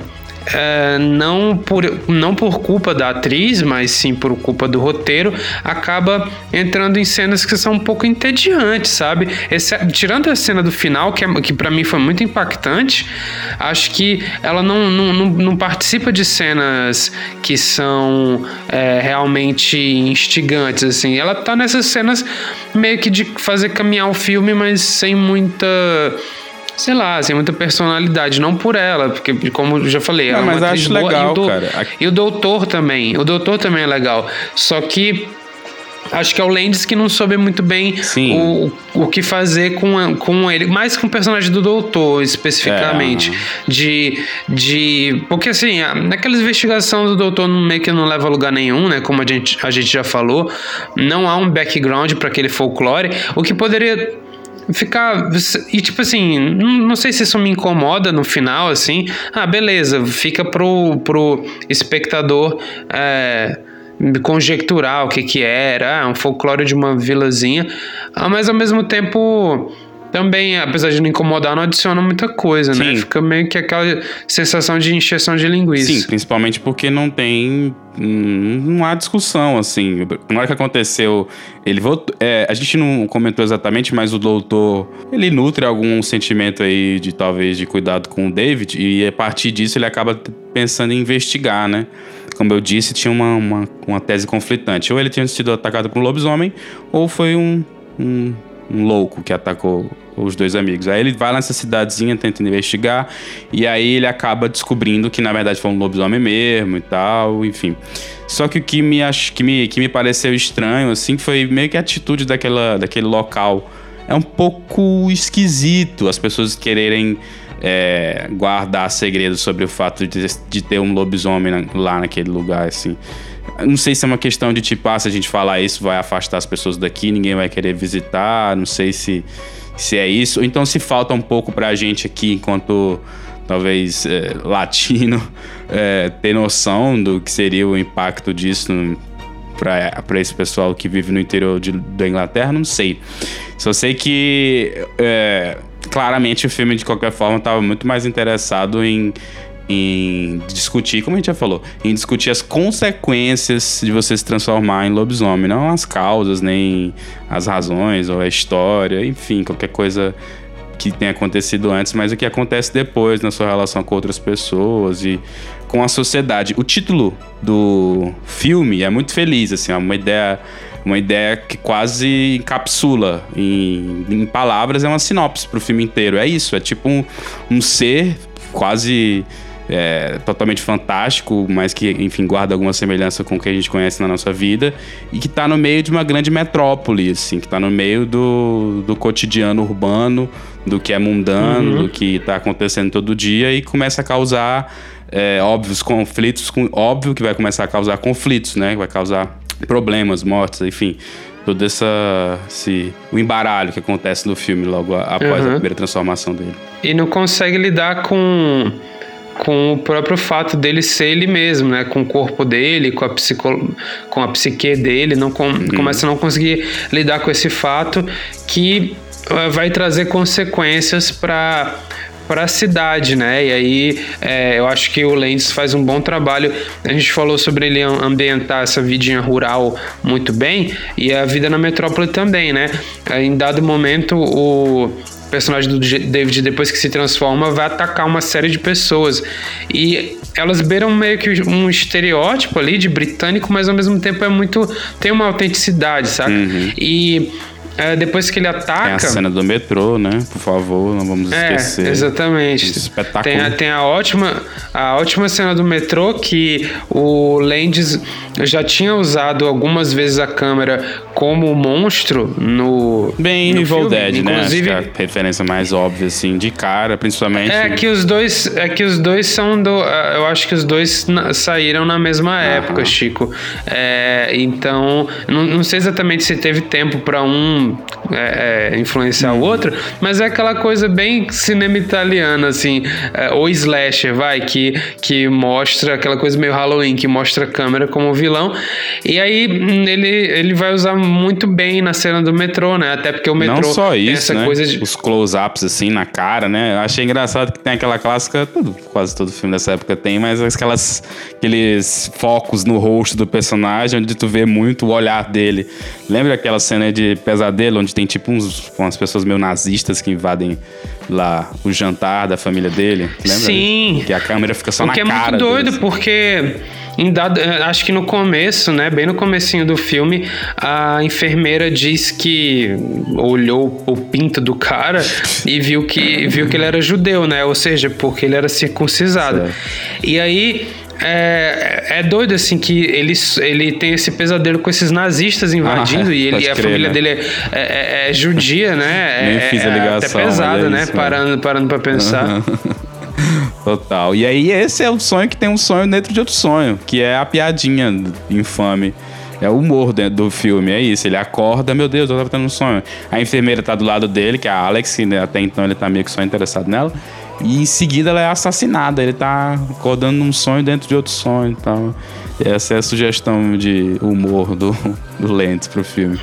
é, não, por, não por culpa da atriz, mas sim por culpa do roteiro, acaba entrando em cenas que são um pouco entediantes, sabe? Esse, tirando a cena do final, que, é, que pra mim foi muito impactante, acho que ela não, não, não, não participa de cenas que são é, realmente instigantes, assim. Ela tá nessas cenas meio que de fazer caminhar o filme, mas sem muita... sei lá, sem muita personalidade, não por ela, porque como eu já falei, ela é uma atriz boa, e o, do... cara. e o doutor também, o doutor também é legal, só que acho que é o Landis que não soube muito bem o, o que fazer com, com ele, mais com o personagem do doutor, especificamente. É. De, de... Porque, assim, naquela investigação do doutor meio que não leva a lugar nenhum, né? Como a gente, a gente já falou, não há um background para aquele folclore, o que poderia... ficar, e tipo assim, não sei se isso me incomoda no final, assim, ah, beleza, fica pro, pro espectador é, conjecturar o que que era, ah, um folclore de uma vilazinha, ah, mas ao mesmo tempo também, apesar de não incomodar, não adiciona muita coisa, sim, né? Fica meio que aquela sensação de encheção de linguiça. Sim, principalmente porque não tem... não há discussão, assim. Na hora que aconteceu, ele voltou... É, a gente não comentou exatamente, mas o doutor, ele nutre algum sentimento aí de, talvez, de cuidado com o David, e a partir disso ele acaba pensando em investigar, né? Como eu disse, tinha uma, uma, uma tese conflitante. Ou ele tinha sido atacado por um lobisomem, ou foi um... um um louco que atacou os dois amigos. Aí ele vai nessa cidadezinha tentando investigar, e aí ele acaba descobrindo que na verdade foi um lobisomem mesmo e tal, enfim. Só que o que me, ach... que me... Que me pareceu estranho, assim, foi meio que a atitude daquela... daquele local. É um pouco esquisito as pessoas quererem é... guardar segredos sobre o fato de... de ter um lobisomem lá naquele lugar, assim. Não sei se é uma questão de tipo, ah, se a gente falar isso vai afastar as pessoas daqui, ninguém vai querer visitar, não sei se, se é isso. Ou então se falta um pouco pra gente aqui, enquanto talvez é, latino, é, ter noção do que seria o impacto disso pra, pra esse pessoal que vive no interior de, da Inglaterra, não sei. Só sei que é, claramente o filme de qualquer forma estava muito mais interessado em... em discutir, como a gente já falou, em discutir as consequências de você se transformar em lobisomem, não as causas, nem as razões ou a história, enfim, qualquer coisa que tenha acontecido antes, mas o que acontece depois na sua relação com outras pessoas e com a sociedade. O título do filme é muito feliz, assim, é uma ideia, uma ideia que quase encapsula em, em palavras, é uma sinopse pro filme inteiro, é isso, é tipo um, um ser quase... É, totalmente fantástico, mas que, enfim, guarda alguma semelhança com o que a gente conhece na nossa vida e que tá no meio de uma grande metrópole, assim, que tá no meio do, do cotidiano urbano, do que é mundano, uhum. do que tá acontecendo todo dia e começa a causar é, óbvios conflitos, com, óbvio que vai começar a causar conflitos, né? Vai causar problemas, mortes, enfim, todo essa, esse, o embaralho que acontece no filme logo após uhum. a primeira transformação dele. E não consegue lidar com, com o próprio fato dele ser ele mesmo, né? Com o corpo dele, com a, psico, com a psique dele, não com, uhum. começa a não conseguir lidar com esse fato que vai trazer consequências para... para a cidade, né? E aí é, eu acho que o Landis faz um bom trabalho. A gente falou sobre ele ambientar essa vidinha rural muito bem e a vida na metrópole também, né? Em dado momento o personagem do David, depois que se transforma, vai atacar uma série de pessoas e elas beiram meio que um estereótipo ali de britânico, mas ao mesmo tempo é muito, tem uma autenticidade, saca? Uhum. E É, depois que ele ataca... Tem a cena do metrô, né? Por favor, não vamos é, esquecer. Exatamente. Um espetáculo. Tem, a, tem a, ótima, a ótima cena do metrô que o Landis já tinha usado algumas vezes a câmera como monstro no... Bem, no Evil Dead, inclusive, né? Acho que a referência mais óbvia, assim, de cara, principalmente... É que os dois, é que os dois são do... Eu acho que os dois saíram na mesma ah, época, ah. Chico. É, então, não, não sei exatamente se teve tempo pra um É, é, influenciar hum. o outro, mas é aquela coisa bem cinema italiana, assim, é, ou slasher, vai, que, que mostra aquela coisa meio Halloween, que mostra a câmera como vilão, e aí ele, ele vai usar muito bem na cena do metrô, né, até porque o metrô não só isso, tem essa né? coisa de... Os close-ups, assim, na cara, né, eu achei engraçado que tem aquela clássica, tudo, quase todo filme dessa época tem, mas aquelas, aqueles focos no rosto do personagem, onde tu vê muito o olhar dele. Lembra aquela cena de pesadelo dele, onde tem tipo uns, umas pessoas meio nazistas que invadem lá o jantar da família dele, lembra? Sim. Que a câmera fica só na cara. O que é muito doido, deles. Porque em dado, acho que no começo, né, bem no comecinho do filme, a enfermeira diz que olhou o pinto do cara e viu que, viu que ele era judeu, né, ou seja, porque ele era circuncisado. Certo. E aí... É, é doido, assim, que ele, ele tem esse pesadelo com esses nazistas invadindo ah, é, e ele, a crer, família né? dele é, é, é judia, né? Nem é, fiz a ligação, é até pesada, é né? Isso, parando, parando pra pensar. Total. E aí esse é o sonho que tem um sonho dentro de outro sonho, que é a piadinha infame. É o humor dentro do filme, é isso. Ele acorda, meu Deus, eu tava tendo um sonho. A enfermeira tá do lado dele, que é a Alex, que até então ele tá meio que só interessado nela. E em seguida ela é assassinada, ele tá acordando num sonho dentro de outro sonho e tal. Essa é a sugestão de humor do, do Landis pro filme.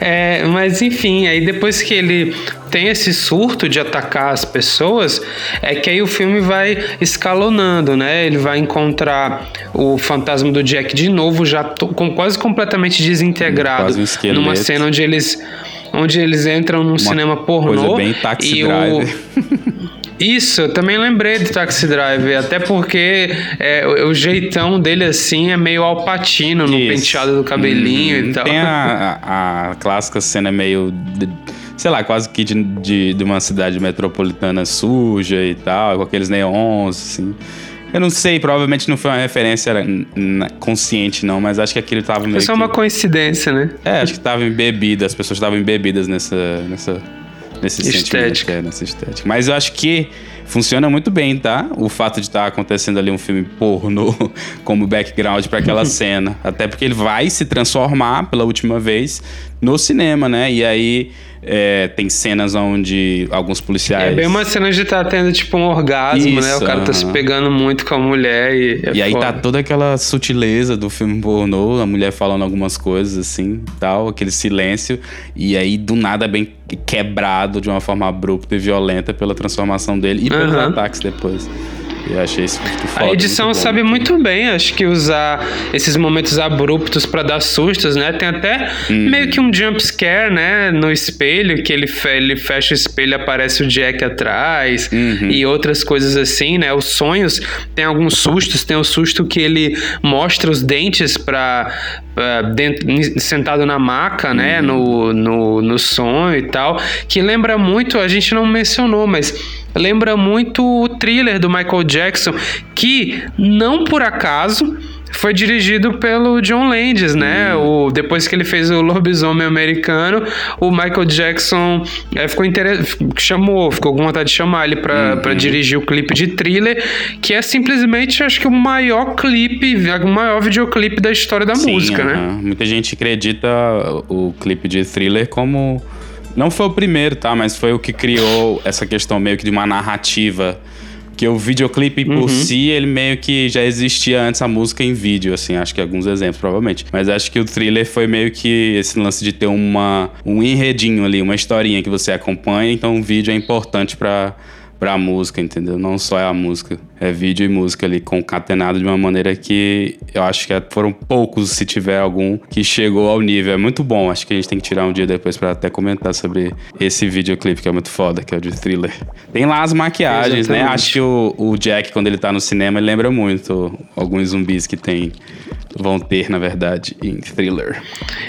É, mas enfim, aí depois que ele tem esse surto de atacar as pessoas, é que aí o filme vai escalonando, né? Ele vai encontrar o fantasma do Jack de novo, já to- com quase completamente desintegrado, quase um esqueleto, numa cena onde eles... onde eles entram num Uma cinema pornô. Coisa bem Taxi Driver. O... Isso, eu também lembrei do Taxi Driver, até porque é, o, o jeitão dele assim é meio Al Pacino no Isso. penteado do cabelinho hum, e tal. Tem a, a, a clássica cena meio... De, sei lá, quase que de, de, de uma cidade metropolitana suja e tal, com aqueles neons, assim... Eu não sei, provavelmente não foi uma referência consciente, não, mas acho que aquilo tava meio. Foi só que... uma coincidência, né? É, acho que tava embebida, as pessoas estavam embebidas nessa, nessa, nesse estética. É, nessa estética. Mas eu acho que funciona muito bem, tá? O fato de estar tá acontecendo ali um filme pornô como background para aquela cena. Até porque ele vai se transformar pela última vez no cinema, né? E aí. É, tem cenas onde alguns policiais... É bem uma cena de tá tendo tipo um orgasmo, Isso, né? O cara uh-huh. tá se pegando muito com a mulher e... É e aí foda. Tá toda aquela sutileza do filme pornô, a mulher falando algumas coisas assim, tal, aquele silêncio. E aí, do nada, é bem quebrado de uma forma abrupta e violenta pela transformação dele e pelos uh-huh. ataques depois. Eu achei isso muito foda. A edição muito sabe muito bem, acho que usar esses momentos abruptos pra dar sustos, né? Tem até hum. meio que um jump scare, né? No espelho, que ele, fe- ele fecha o espelho e aparece o Jack atrás uhum. e outras coisas assim, né? Os sonhos, tem alguns sustos, tem o susto que ele mostra os dentes pra... Dentro, sentado na maca, né, uhum. no, no, no sonho e tal, que lembra muito, a gente não mencionou, mas lembra muito o Thriller do Michael Jackson, que não por acaso foi dirigido pelo John Landis, né? Hum. O, depois que ele fez o Lobisomem Americano, o Michael Jackson é, ficou inter... chamou, ficou com vontade de chamar ele pra, hum. pra dirigir o clipe de Thriller, que é simplesmente, acho que o maior clipe, o maior videoclipe da história da Sim, música, uh-huh. né? Muita gente acredita o clipe de Thriller como... Não foi o primeiro, tá? Mas foi o que criou essa questão meio que de uma narrativa. Que o videoclipe por uhum. si, ele meio que já existia antes a música em vídeo, assim. Acho que alguns exemplos, provavelmente. Mas acho que o Thriller foi meio que esse lance de ter uma, um enredinho ali, uma historinha que você acompanha. Então o vídeo é importante pra, pra música, entendeu? Não só é a música. É vídeo e música ali concatenado de uma maneira que eu acho que foram poucos, se tiver algum, que chegou ao nível. É muito bom. Acho que a gente tem que tirar um dia depois pra até comentar sobre esse videoclipe que é muito foda, que é o de Thriller. Tem lá as maquiagens, Exatamente. né? Acho que o, o Jack, quando ele tá no cinema, ele lembra muito alguns zumbis que tem, vão ter, na verdade, em Thriller.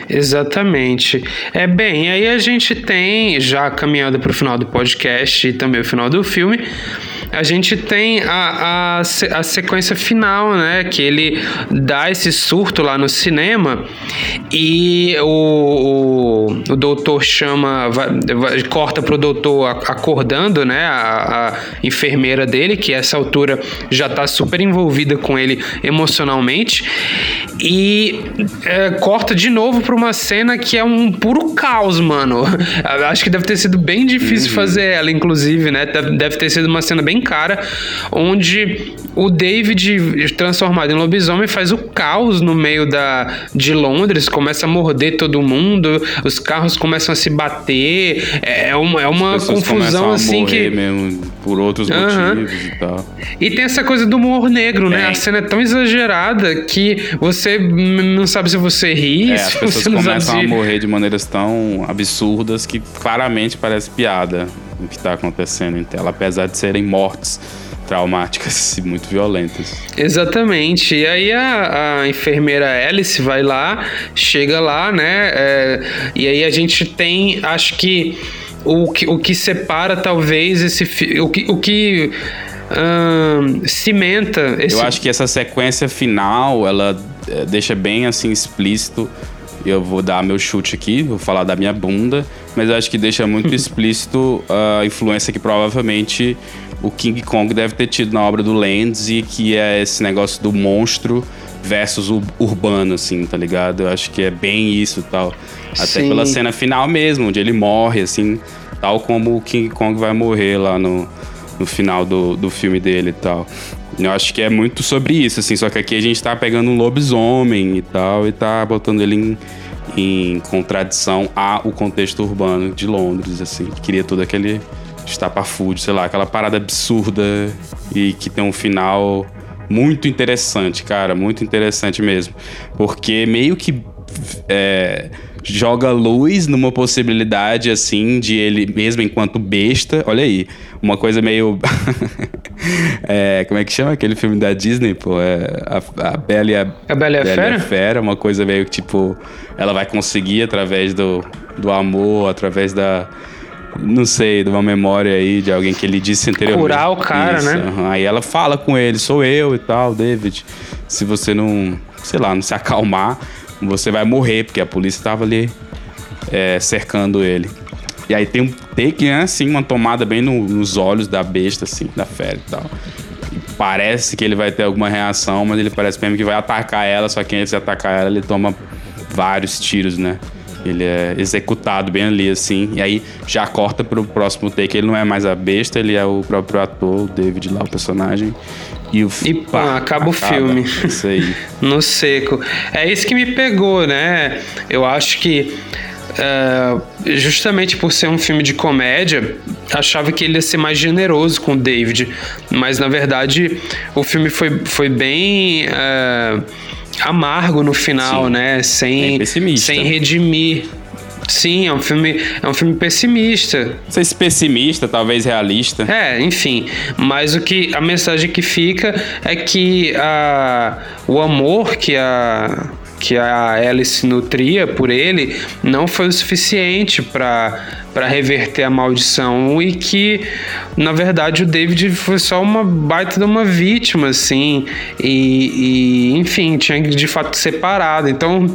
Exatamente. É, bem, aí a gente tem, já caminhando pro final do podcast e também o final do filme, a gente tem a A, a sequência final, né? Que ele dá esse surto lá no cinema e o, o, o doutor chama, vai, vai, corta pro doutor acordando, né? A, a enfermeira dele, que a essa altura já tá super envolvida com ele emocionalmente, e é, corta de novo pra uma cena que é um puro caos, mano. Acho que deve ter sido bem difícil uhum. fazer ela, inclusive, né? Deve ter sido uma cena bem cara, onde de o David, transformado em lobisomem, faz o caos no meio da, de Londres, começa a morder todo mundo, os carros começam a se bater, é uma, é uma confusão assim que... mesmo por outros uh-huh. motivos e tal. E tem essa coisa do humor negro, né? É. A cena é tão exagerada que você não sabe se você ri, é, se as pessoas você não começam sabe a morrer de maneiras tão absurdas que claramente parece piada o que está acontecendo em tela, apesar de serem mortos. Traumáticas e muito violentas. Exatamente. E aí a, a enfermeira Alice vai lá, chega lá, né? É, e aí a gente tem, acho que o que, o que separa talvez esse... O que... O que hum, cimenta... Esse... Eu acho que essa sequência final, ela deixa bem assim explícito. Eu vou dar meu chute aqui, vou falar da minha bunda, mas acho que deixa muito explícito a influência que provavelmente o King Kong deve ter tido na obra do Landis, e que é esse negócio do monstro versus o urbano, assim, tá ligado? Eu acho que é bem isso e tal. Até Sim. pela cena final mesmo, onde ele morre, assim, tal como o King Kong vai morrer lá no, no final do, do filme dele e tal. Eu acho que é muito sobre isso, assim, só que aqui a gente tá pegando um lobisomem e tal, e tá botando ele em, em contradição ao contexto urbano de Londres, assim, que cria todo aquele estapafúrdio, sei lá, aquela parada absurda e que tem um final muito interessante, cara, muito interessante mesmo, porque meio que é, joga luz numa possibilidade, assim, de ele mesmo enquanto besta, olha aí, uma coisa meio... é, como é que chama aquele filme da Disney, pô? É, a, a Bela e a, a Bela e a Fera? Fera, uma coisa meio que, tipo, ela vai conseguir através do, do amor, através da... não sei, de uma memória aí de alguém que ele disse anteriormente. Curar o cara, Isso, né? Uhum. Aí ela fala com ele, sou eu e tal, David. Se você não, sei lá, não se acalmar, você vai morrer, porque a polícia tava ali é, cercando ele. E aí tem um take, né, assim, uma tomada bem no, nos olhos da besta, assim, da fera e tal. E parece que ele vai ter alguma reação, mas ele parece mesmo que vai atacar ela, só que antes de atacar ela, ele toma vários tiros, né? Ele é executado bem ali, assim. E aí já corta pro próximo take. Ele não é mais a besta, ele é o próprio ator, o David lá, o personagem. E, o e pá, pá, acaba o filme. Isso aí. No seco. É isso que me pegou, né? Eu acho que... Uh, justamente por ser um filme de comédia, achava que ele ia ser mais generoso com o David, mas na verdade o filme foi, foi bem uh, amargo no final, Sim. né? Sem, sem redimir. Sim, é um filme, é um filme pessimista. Não sei se pessimista, talvez realista. É, enfim. Mas o que, a mensagem que fica é que a, o amor que a... que a Alice nutria por ele não foi o suficiente para para reverter a maldição, e que, na verdade, o David foi só uma baita de uma vítima, assim, e, e enfim, tinha que, de fato, ser parado. Então,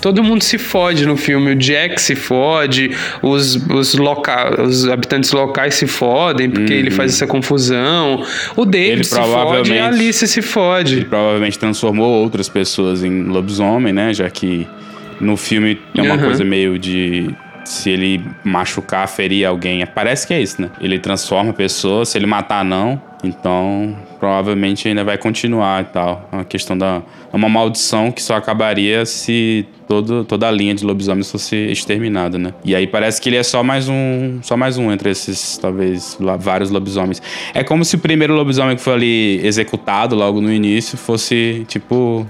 todo mundo se fode no filme, o Jack se fode, os, os, loca- os habitantes locais se fodem, porque uhum. ele faz essa confusão, o David ele se fode e a Alice se fode. Ele provavelmente transformou outras pessoas em lobisomem, né, já que no filme tem uma uhum. coisa meio de... se ele machucar, ferir alguém, parece que é isso, né? Ele transforma a pessoa, se ele matar não, então provavelmente ainda vai continuar e tal. É uma questão da... é uma maldição que só acabaria se todo, toda a linha de lobisomens fosse exterminada, né? E aí parece que ele é só mais um, só mais um entre esses, talvez, lá, vários lobisomens. É como se o primeiro lobisomem que foi ali executado logo no início fosse, tipo...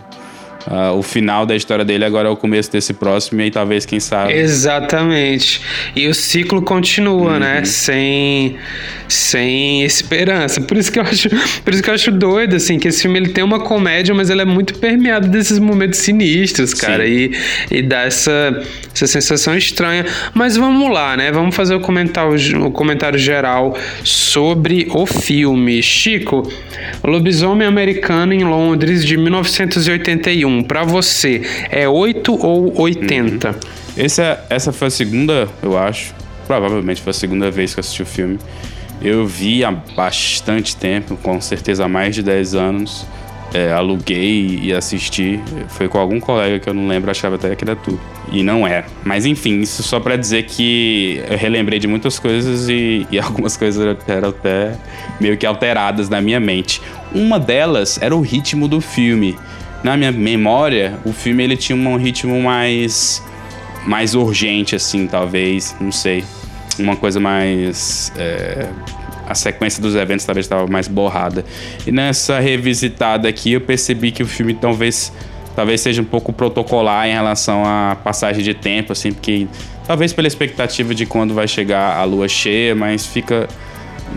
Uh, o final da história dele agora é o começo desse próximo, e aí talvez, quem sabe... Exatamente. E o ciclo continua, uhum. né? Sem, sem esperança. Por isso que eu acho, por isso que eu acho doido, assim, que esse filme ele tem uma comédia, mas ele é muito permeado desses momentos sinistros, cara. E, e dá essa, essa sensação estranha. Mas vamos lá, né? Vamos fazer o comentário, o comentário geral sobre o filme. Chico, Lobisomem Americano em Londres, de mil novecentos e oitenta e um. Pra você, é oito ou oitenta? Uhum. Essa, essa foi a segunda, eu acho. Provavelmente foi a segunda vez que eu assisti o filme. Eu vi há bastante tempo, com certeza há mais de dez anos. É, aluguei e assisti. Foi com algum colega que eu não lembro, achava até que era tudo. E não era. Mas enfim, isso só pra dizer que eu relembrei de muitas coisas e, e algumas coisas eram até meio que alteradas na minha mente. Uma delas era o ritmo do filme. Na minha memória, o filme ele tinha um ritmo mais, mais urgente, assim, talvez, não sei. Uma coisa mais... É, a sequência dos eventos talvez estava mais borrada. E nessa revisitada aqui, eu percebi que o filme talvez, talvez seja um pouco protocolar em relação à passagem de tempo, assim, porque talvez pela expectativa de quando vai chegar a lua cheia, mas fica...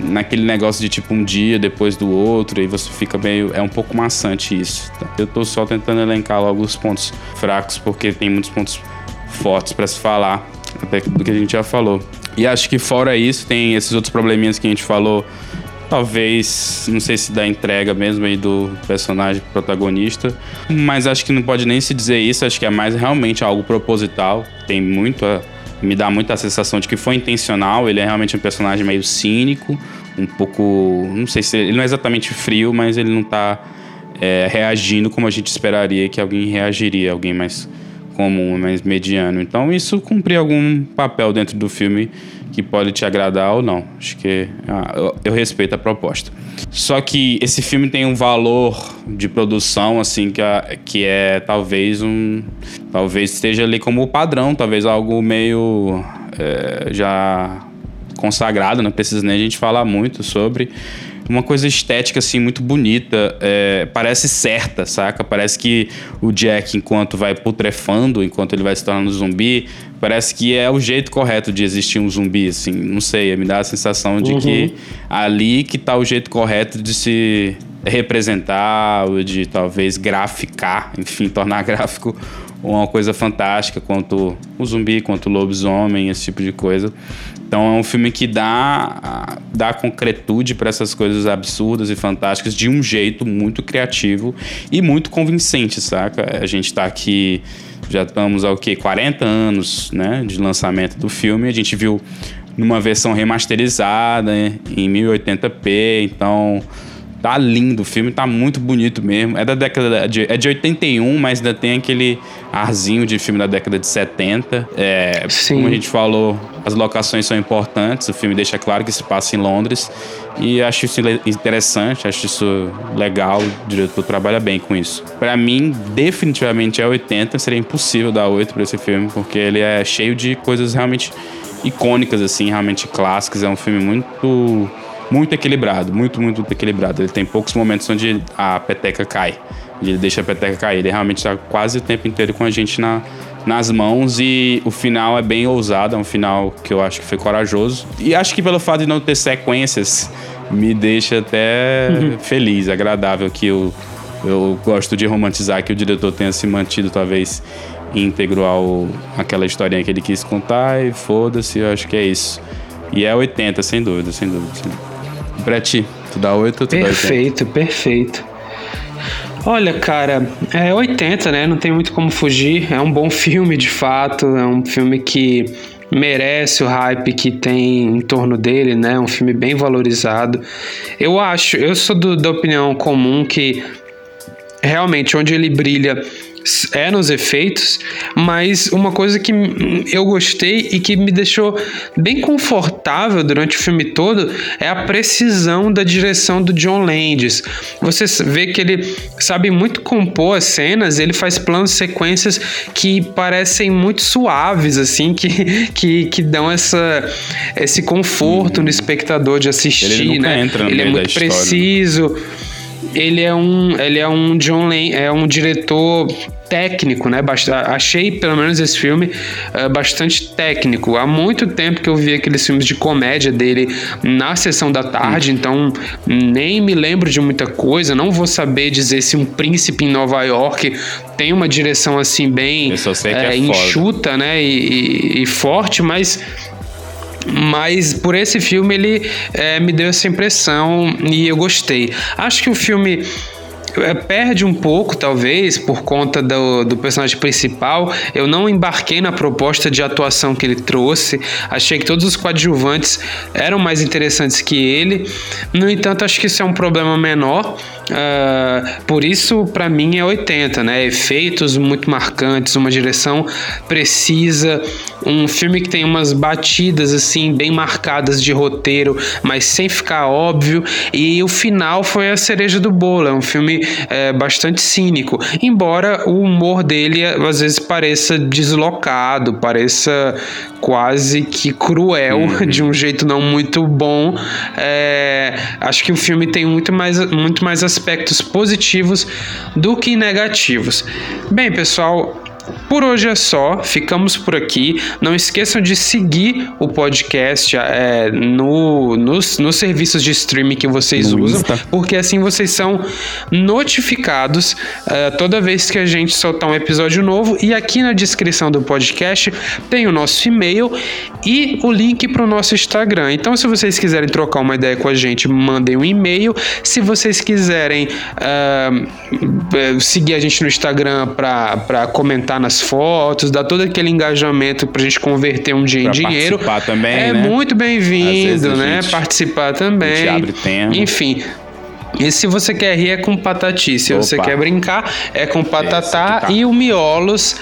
naquele negócio de tipo um dia depois do outro, e você fica meio... é um pouco maçante isso. Eu tô só tentando elencar logo os pontos fracos, porque tem muitos pontos fortes pra se falar, até do que a gente já falou. E acho que fora isso, tem esses outros probleminhas que a gente falou, talvez, não sei se da entrega mesmo aí do personagem protagonista, mas acho que não pode nem se dizer isso, acho que é mais realmente algo proposital, tem muito a... me dá muito a sensação de que foi intencional. Ele é realmente um personagem meio cínico, um pouco... não sei se... ele não é exatamente frio, mas ele não tá é, reagindo como a gente esperaria que alguém reagiria, alguém mais comum, mais mediano. Então isso cumpria algum papel dentro do filme que pode te agradar ou não. Acho que... ah, eu, eu respeito a proposta. Só que esse filme tem um valor de produção, assim, que, a, que é talvez um... talvez esteja ali como padrão, talvez algo meio é, já consagrado, não precisa nem a gente falar muito sobre. Uma coisa estética, assim, muito bonita, é, parece certa, saca? Parece que o Jack, enquanto vai putrefando, enquanto ele vai se tornando zumbi, parece que é o jeito correto de existir um zumbi, assim, não sei, me dá a sensação de uhum. que ali que tá o jeito correto de se representar, ou de talvez graficar, enfim, tornar gráfico uma coisa fantástica, quanto o zumbi, quanto o lobisomem, esse tipo de coisa. Então é um filme que dá, dá concretude para essas coisas absurdas e fantásticas de um jeito muito criativo e muito convincente, saca? A gente tá aqui, já estamos ao quê? quarenta anos, né, de lançamento do filme. A gente viu numa versão remasterizada, né, em mil e oitenta p, então... tá lindo o filme, tá muito bonito mesmo. É da década de... é de oitenta e um, mas ainda tem aquele arzinho de filme da década de setenta. É, como a gente falou, as locações são importantes. O filme deixa claro que se passa em Londres. E acho isso interessante, acho isso legal. O diretor trabalha bem com isso. Pra mim, definitivamente é oitenta. Seria impossível dar oito pra esse filme, porque ele é cheio de coisas realmente icônicas, assim, realmente clássicas. É um filme muito... muito equilibrado, muito, muito equilibrado. Ele tem poucos momentos onde a peteca cai. Ele deixa a peteca cair. Ele realmente está quase o tempo inteiro com a gente na, nas mãos. E o final é bem ousado. É um final que eu acho que foi corajoso. E acho que pelo fato de não ter sequências, me deixa até uhum. feliz, agradável. Que eu, eu gosto de romantizar que o diretor tenha se mantido, talvez, íntegro ao, àquela historinha que ele quis contar, e foda-se, eu acho que é isso. E é oitenta, sem dúvida, sem dúvida. Sem dúvida. Pra ti, tu dá oito ou tu perfeito, dá oitenta? Perfeito, perfeito. Olha, cara, é oitenta, né? Não tem muito como fugir. É um bom filme, de fato. É um filme que merece o hype que tem em torno dele, né? É um filme bem valorizado. Eu acho, eu sou do, da opinião comum que realmente onde ele brilha é nos efeitos, mas uma coisa que eu gostei e que me deixou bem confortável durante o filme todo é a precisão da direção do John Landis. Você vê que ele sabe muito compor as cenas, ele faz planos, sequências que parecem muito suaves, assim, que, que, que dão essa, esse conforto hum. no espectador de assistir. Ele nunca, né? entra no ele meio é muito da preciso. História. Ele é um, ele é um John Lane, é um diretor técnico, né? Bast- achei, pelo menos, esse filme uh, bastante técnico. Há muito tempo que eu vi aqueles filmes de comédia dele na sessão da tarde, hum. então nem me lembro de muita coisa. Não vou saber dizer se Um Príncipe em Nova York tem uma direção assim bem é, é enxuta, né? E, e, e forte, mas... Mas por esse filme ele é, me deu essa impressão e eu gostei. Acho que o filme é, perde um pouco, talvez, por conta do, do personagem principal. Eu não embarquei na proposta de atuação que ele trouxe. Achei que todos os coadjuvantes eram mais interessantes que ele. No entanto, acho que isso é um problema menor. Uh, por isso, pra mim, é oitenta, né? Efeitos muito marcantes, uma direção precisa, um filme que tem umas batidas assim bem marcadas de roteiro, mas sem ficar óbvio, e o final foi a cereja do bolo. É um filme é, bastante cínico, embora o humor dele às vezes pareça deslocado, pareça quase que cruel, uhum. de um jeito não muito bom. É, acho que o filme tem muito mais, muito mais aspectos positivos do que negativos. Bem, pessoal, por hoje é só, ficamos por aqui. Não esqueçam de seguir o podcast é, no, nos, nos serviços de streaming que vocês no usam, Insta. Porque assim vocês são notificados é, toda vez que a gente soltar um episódio novo. E aqui na descrição do podcast tem o nosso e-mail e o link para o nosso Instagram. Então, se vocês quiserem trocar uma ideia com a gente, mandem um e-mail. Se vocês quiserem é, seguir a gente no Instagram para comentar nas fotos, dá todo aquele engajamento pra gente converter um dia pra em dinheiro. Participar também, é, né? Muito bem-vindo, né? Gente, participar também. A gente abre tempo. Enfim. E se você quer rir, é com patati. Se Opa. Você quer brincar, é com patatá. Tá. E o Miolos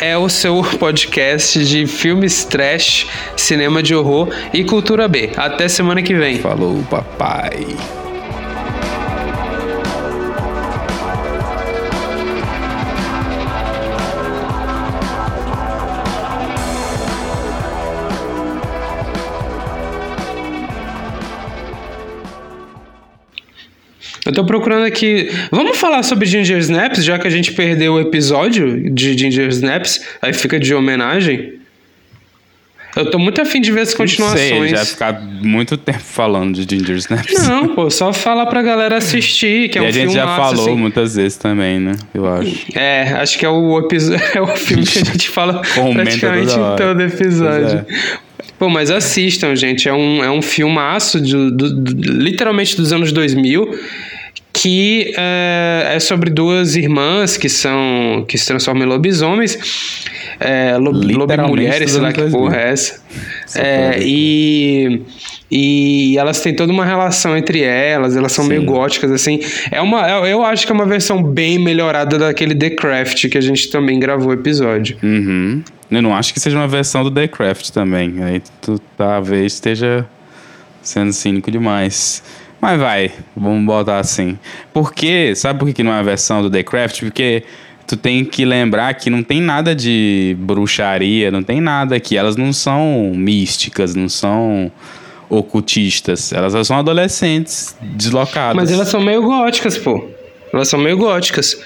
é o seu podcast de filmes trash, cinema de horror e cultura B. Até semana que vem. Falou, papai. Eu tô procurando aqui... Vamos falar sobre Ginger Snaps, já que a gente perdeu o episódio de Ginger Snaps. Aí fica de homenagem. Eu tô muito afim de ver as continuações. Não sei, já vai ficar muito tempo falando de Ginger Snaps. Não, pô, só falar pra galera assistir, que é e um filme. E a gente já falou assim muitas vezes também, né? Eu acho. É, acho que é o, episódio, é o filme que a gente fala praticamente em todo episódio. Pô, mas assistam, gente. É um, é um filmaço, do, do, do, literalmente dos anos dois mil... que é, é sobre duas irmãs que são que se transformam em lobisomens, é, lob, lobimulheres, sei lá que porra é essa, é, e, e elas têm toda uma relação entre elas, elas são Sim. meio góticas, assim, é uma, eu acho que é uma versão bem melhorada daquele The Craft, que a gente também gravou o episódio. Uhum. Eu não acho que seja uma versão do The Craft também, aí tu talvez esteja sendo cínico demais. Mas vai, vamos botar assim. Porque, sabe por que não é a versão do The Craft? Porque tu tem que lembrar que não tem nada de bruxaria, não tem nada aqui. Elas não são místicas, não são ocultistas. Elas são adolescentes, deslocadas. Mas elas são meio góticas, pô. Elas são meio góticas.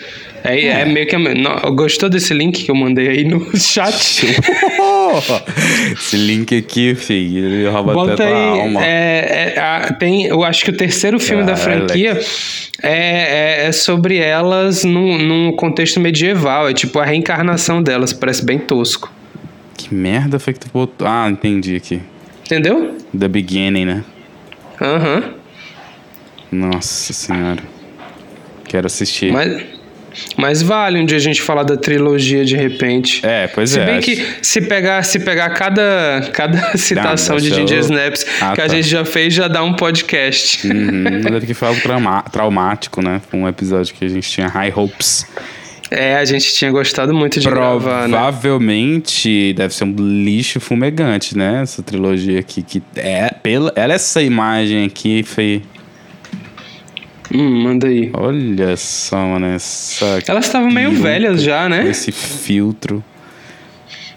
É, é. é meio que... Não, gostou desse link que eu mandei aí no chat? Esse link aqui, filho, ele rouba Bota até aí, a alma. É, é, a, tem, eu acho que o terceiro filme ah, da franquia é, é, é sobre elas num, num contexto medieval. É tipo a reencarnação delas, parece bem tosco. Que merda foi que tu botou? Ah, entendi aqui. Entendeu? The Beginning, né? Aham. Uhum. Nossa senhora. Quero assistir. Mas... Mas vale um dia a gente falar da trilogia de repente. É, pois se é. Se bem que se pegar, se pegar cada, cada citação não, de Ginger Snaps ah, que tá. a gente já fez, já dá um podcast. Uhum, mas que foi algo trauma, traumático, né? Foi um episódio que a gente tinha high hopes. É, a gente tinha gostado muito de gravar, né? Provavelmente deve ser um lixo fumegante, né? Essa trilogia aqui. Que é, pela, ela é essa imagem aqui, foi... Hum, manda aí. Olha só, mano. Essa Elas estavam meio velhas já, né? Esse filtro.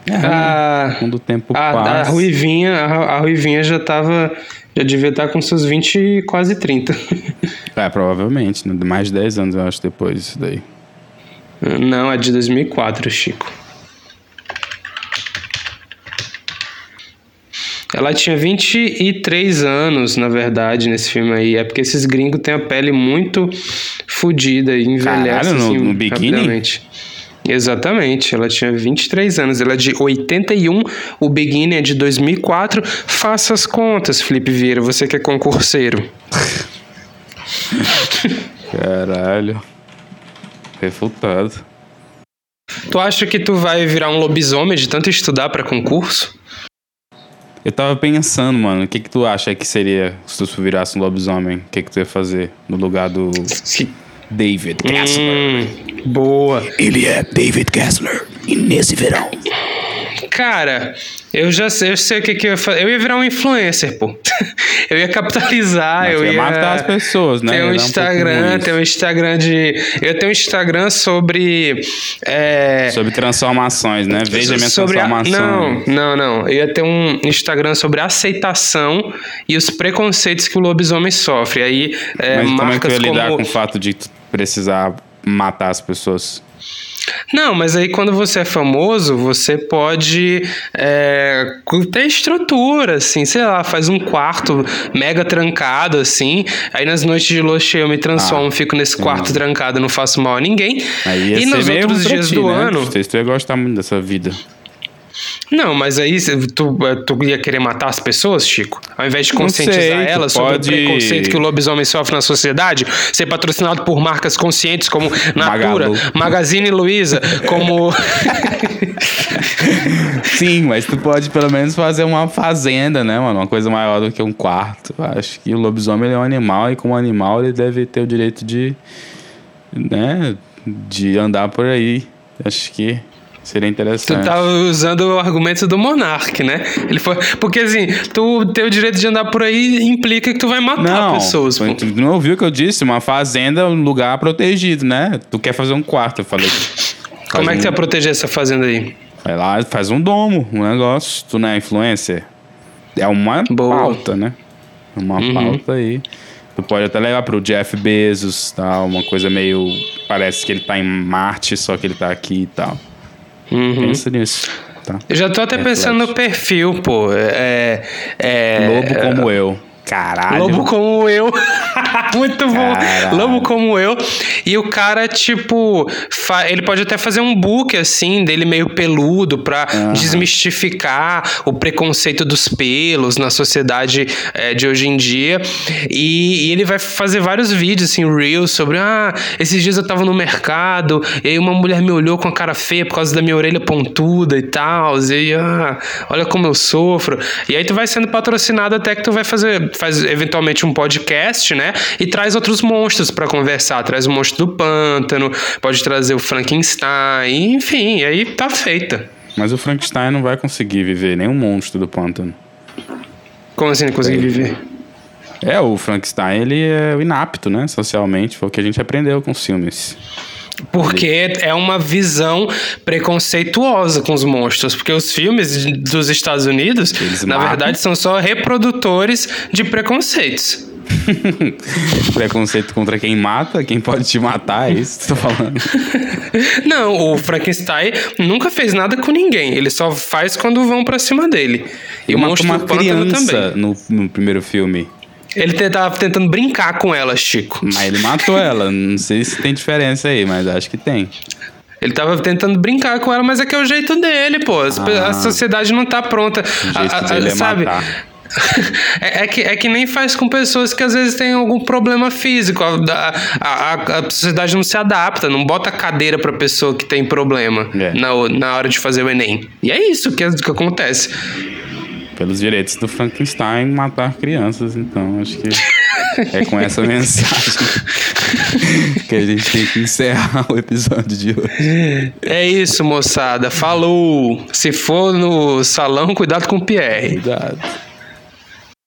É, a, quando o tempo a, passa. A Ruivinha, a, a Ruivinha já tava. Já devia estar com seus vinte e quase trinta. É, provavelmente, né? Mais de dez anos, eu acho, depois disso daí. Não, é de dois mil e quatro, Chico. Ela tinha vinte e três anos, na verdade, nesse filme aí. É porque esses gringos têm a pele muito fodida e envelhece Caralho, assim, no, no biquíni? Exatamente. Ela tinha vinte e três anos. Ela é de oitenta e um. O Beginning é de dois mil e quatro. Faça as contas, Felipe Vieira. Você que é concurseiro. Caralho. Refutado. Tu acha que tu vai virar um lobisomem de tanto estudar pra concurso? Eu tava pensando, mano, o que que tu acha que seria se tu virasse um lobisomem? O que que tu ia fazer no lugar do David Kessler? Hum, boa! Ele é David Kessler, e nesse verão... Cara, eu já sei, eu sei o que que eu ia fazer. Eu ia virar um influencer, pô. Eu ia capitalizar, Mas eu ia... ia matar as pessoas, né? Tem um Instagram, um tem um Instagram de... Eu tenho um Instagram sobre... É... Sobre transformações, né? Veja minha sobre transformação. A... Não, não, não. Eu ia ter um Instagram sobre aceitação e os preconceitos que o lobisomem sofre. Aí, é, Mas marcas como é que tu ia lidar como... com o fato de precisar matar as pessoas? Não, mas aí quando você é famoso, você pode é, ter estrutura, assim, sei lá, faz um quarto mega trancado, assim, aí nas noites de lua cheia eu me transformo, ah, fico nesse quarto não. trancado, não faço mal a ninguém, aí ia e ser nos outros dias ti, do né? ano... Tu ia gostar muito dessa vida. Não, mas aí tu, tu ia querer matar as pessoas, Chico? Ao invés de conscientizar sei, elas sobre pode... o preconceito que o lobisomem sofre na sociedade, ser patrocinado por marcas conscientes como Natura, Magalu. Magazine Luiza, como... Sim, mas tu pode pelo menos fazer uma fazenda, né, mano? Uma coisa maior do que um quarto. Acho que o lobisomem ele é um animal e como animal ele deve ter o direito de... né, de andar por aí. Acho que... Seria interessante. Tu tá usando o argumento do Monark, né? Ele foi... Porque assim, tu ter o direito de andar por aí implica que tu vai matar não, pessoas. Não, tu não ouviu o que eu disse? Uma fazenda é um lugar protegido, né? Tu quer fazer um quarto, eu falei. Como é que um... tu vai proteger essa fazenda aí? Vai lá, faz um domo, um negócio. Tu não é influencer? É uma Boa. pauta, né? Uma uhum. pauta aí. Tu pode até levar pro Jeff Bezos, tal. Uma coisa meio... Parece que ele tá em Marte, só que ele tá aqui e tal. Uhum. Pensa nisso, tá? Eu já tô até Reflete. pensando no perfil, pô. É, é, Lobo como é... eu. Caralho. Lobo como eu. Muito bom. Caralho. Lobo como eu. E o cara, tipo, fa... ele pode até fazer um book, assim, dele meio peludo pra uhum. desmistificar o preconceito dos pelos na sociedade é, de hoje em dia. E, e ele vai fazer vários vídeos, assim, reels sobre, ah, esses dias eu tava no mercado e aí uma mulher me olhou com a cara feia por causa da minha orelha pontuda e tal. E aí, ah, olha como eu sofro. E aí tu vai sendo patrocinado até que tu vai fazer... faz eventualmente um podcast, né? E traz outros monstros pra conversar. Traz o monstro do pântano, pode trazer o Frankenstein, enfim, aí tá feita. Mas o Frankenstein não vai conseguir viver, nem o monstro do pântano. Como assim não conseguir viver? É, o Frankenstein, ele é inapto, né? Socialmente, foi o que a gente aprendeu com os filmes. Porque é uma visão preconceituosa com os monstros. Porque os filmes dos Estados Unidos, eles na matam. verdade, são só reprodutores de preconceitos. Preconceito contra quem mata, quem pode te matar, é isso que tu tá falando? Não, o Frankenstein nunca fez nada com ninguém, ele só faz quando vão pra cima dele. E o Monstro do Pântano também. No, no primeiro filme. Ele tava tentando brincar com ela, Chico. Mas ele matou ela, não sei se tem diferença aí, mas acho que tem. Ele tava tentando brincar com ela, mas é que é o jeito dele, pô. Ah, a sociedade não tá pronta. O jeito a, dele a, é sabe? Matar. É, é, que, é que nem faz com pessoas que às vezes têm algum problema físico. A, a, a, a sociedade não se adapta, não bota cadeira pra pessoa que tem problema é. na, na hora de fazer o Enem. E é isso que, que acontece. Pelos direitos do Frankenstein, matar crianças, então acho que é com essa mensagem que a gente tem que encerrar o episódio de hoje. É isso, moçada. Falou! Se for no salão, cuidado com o Pierre. Cuidado.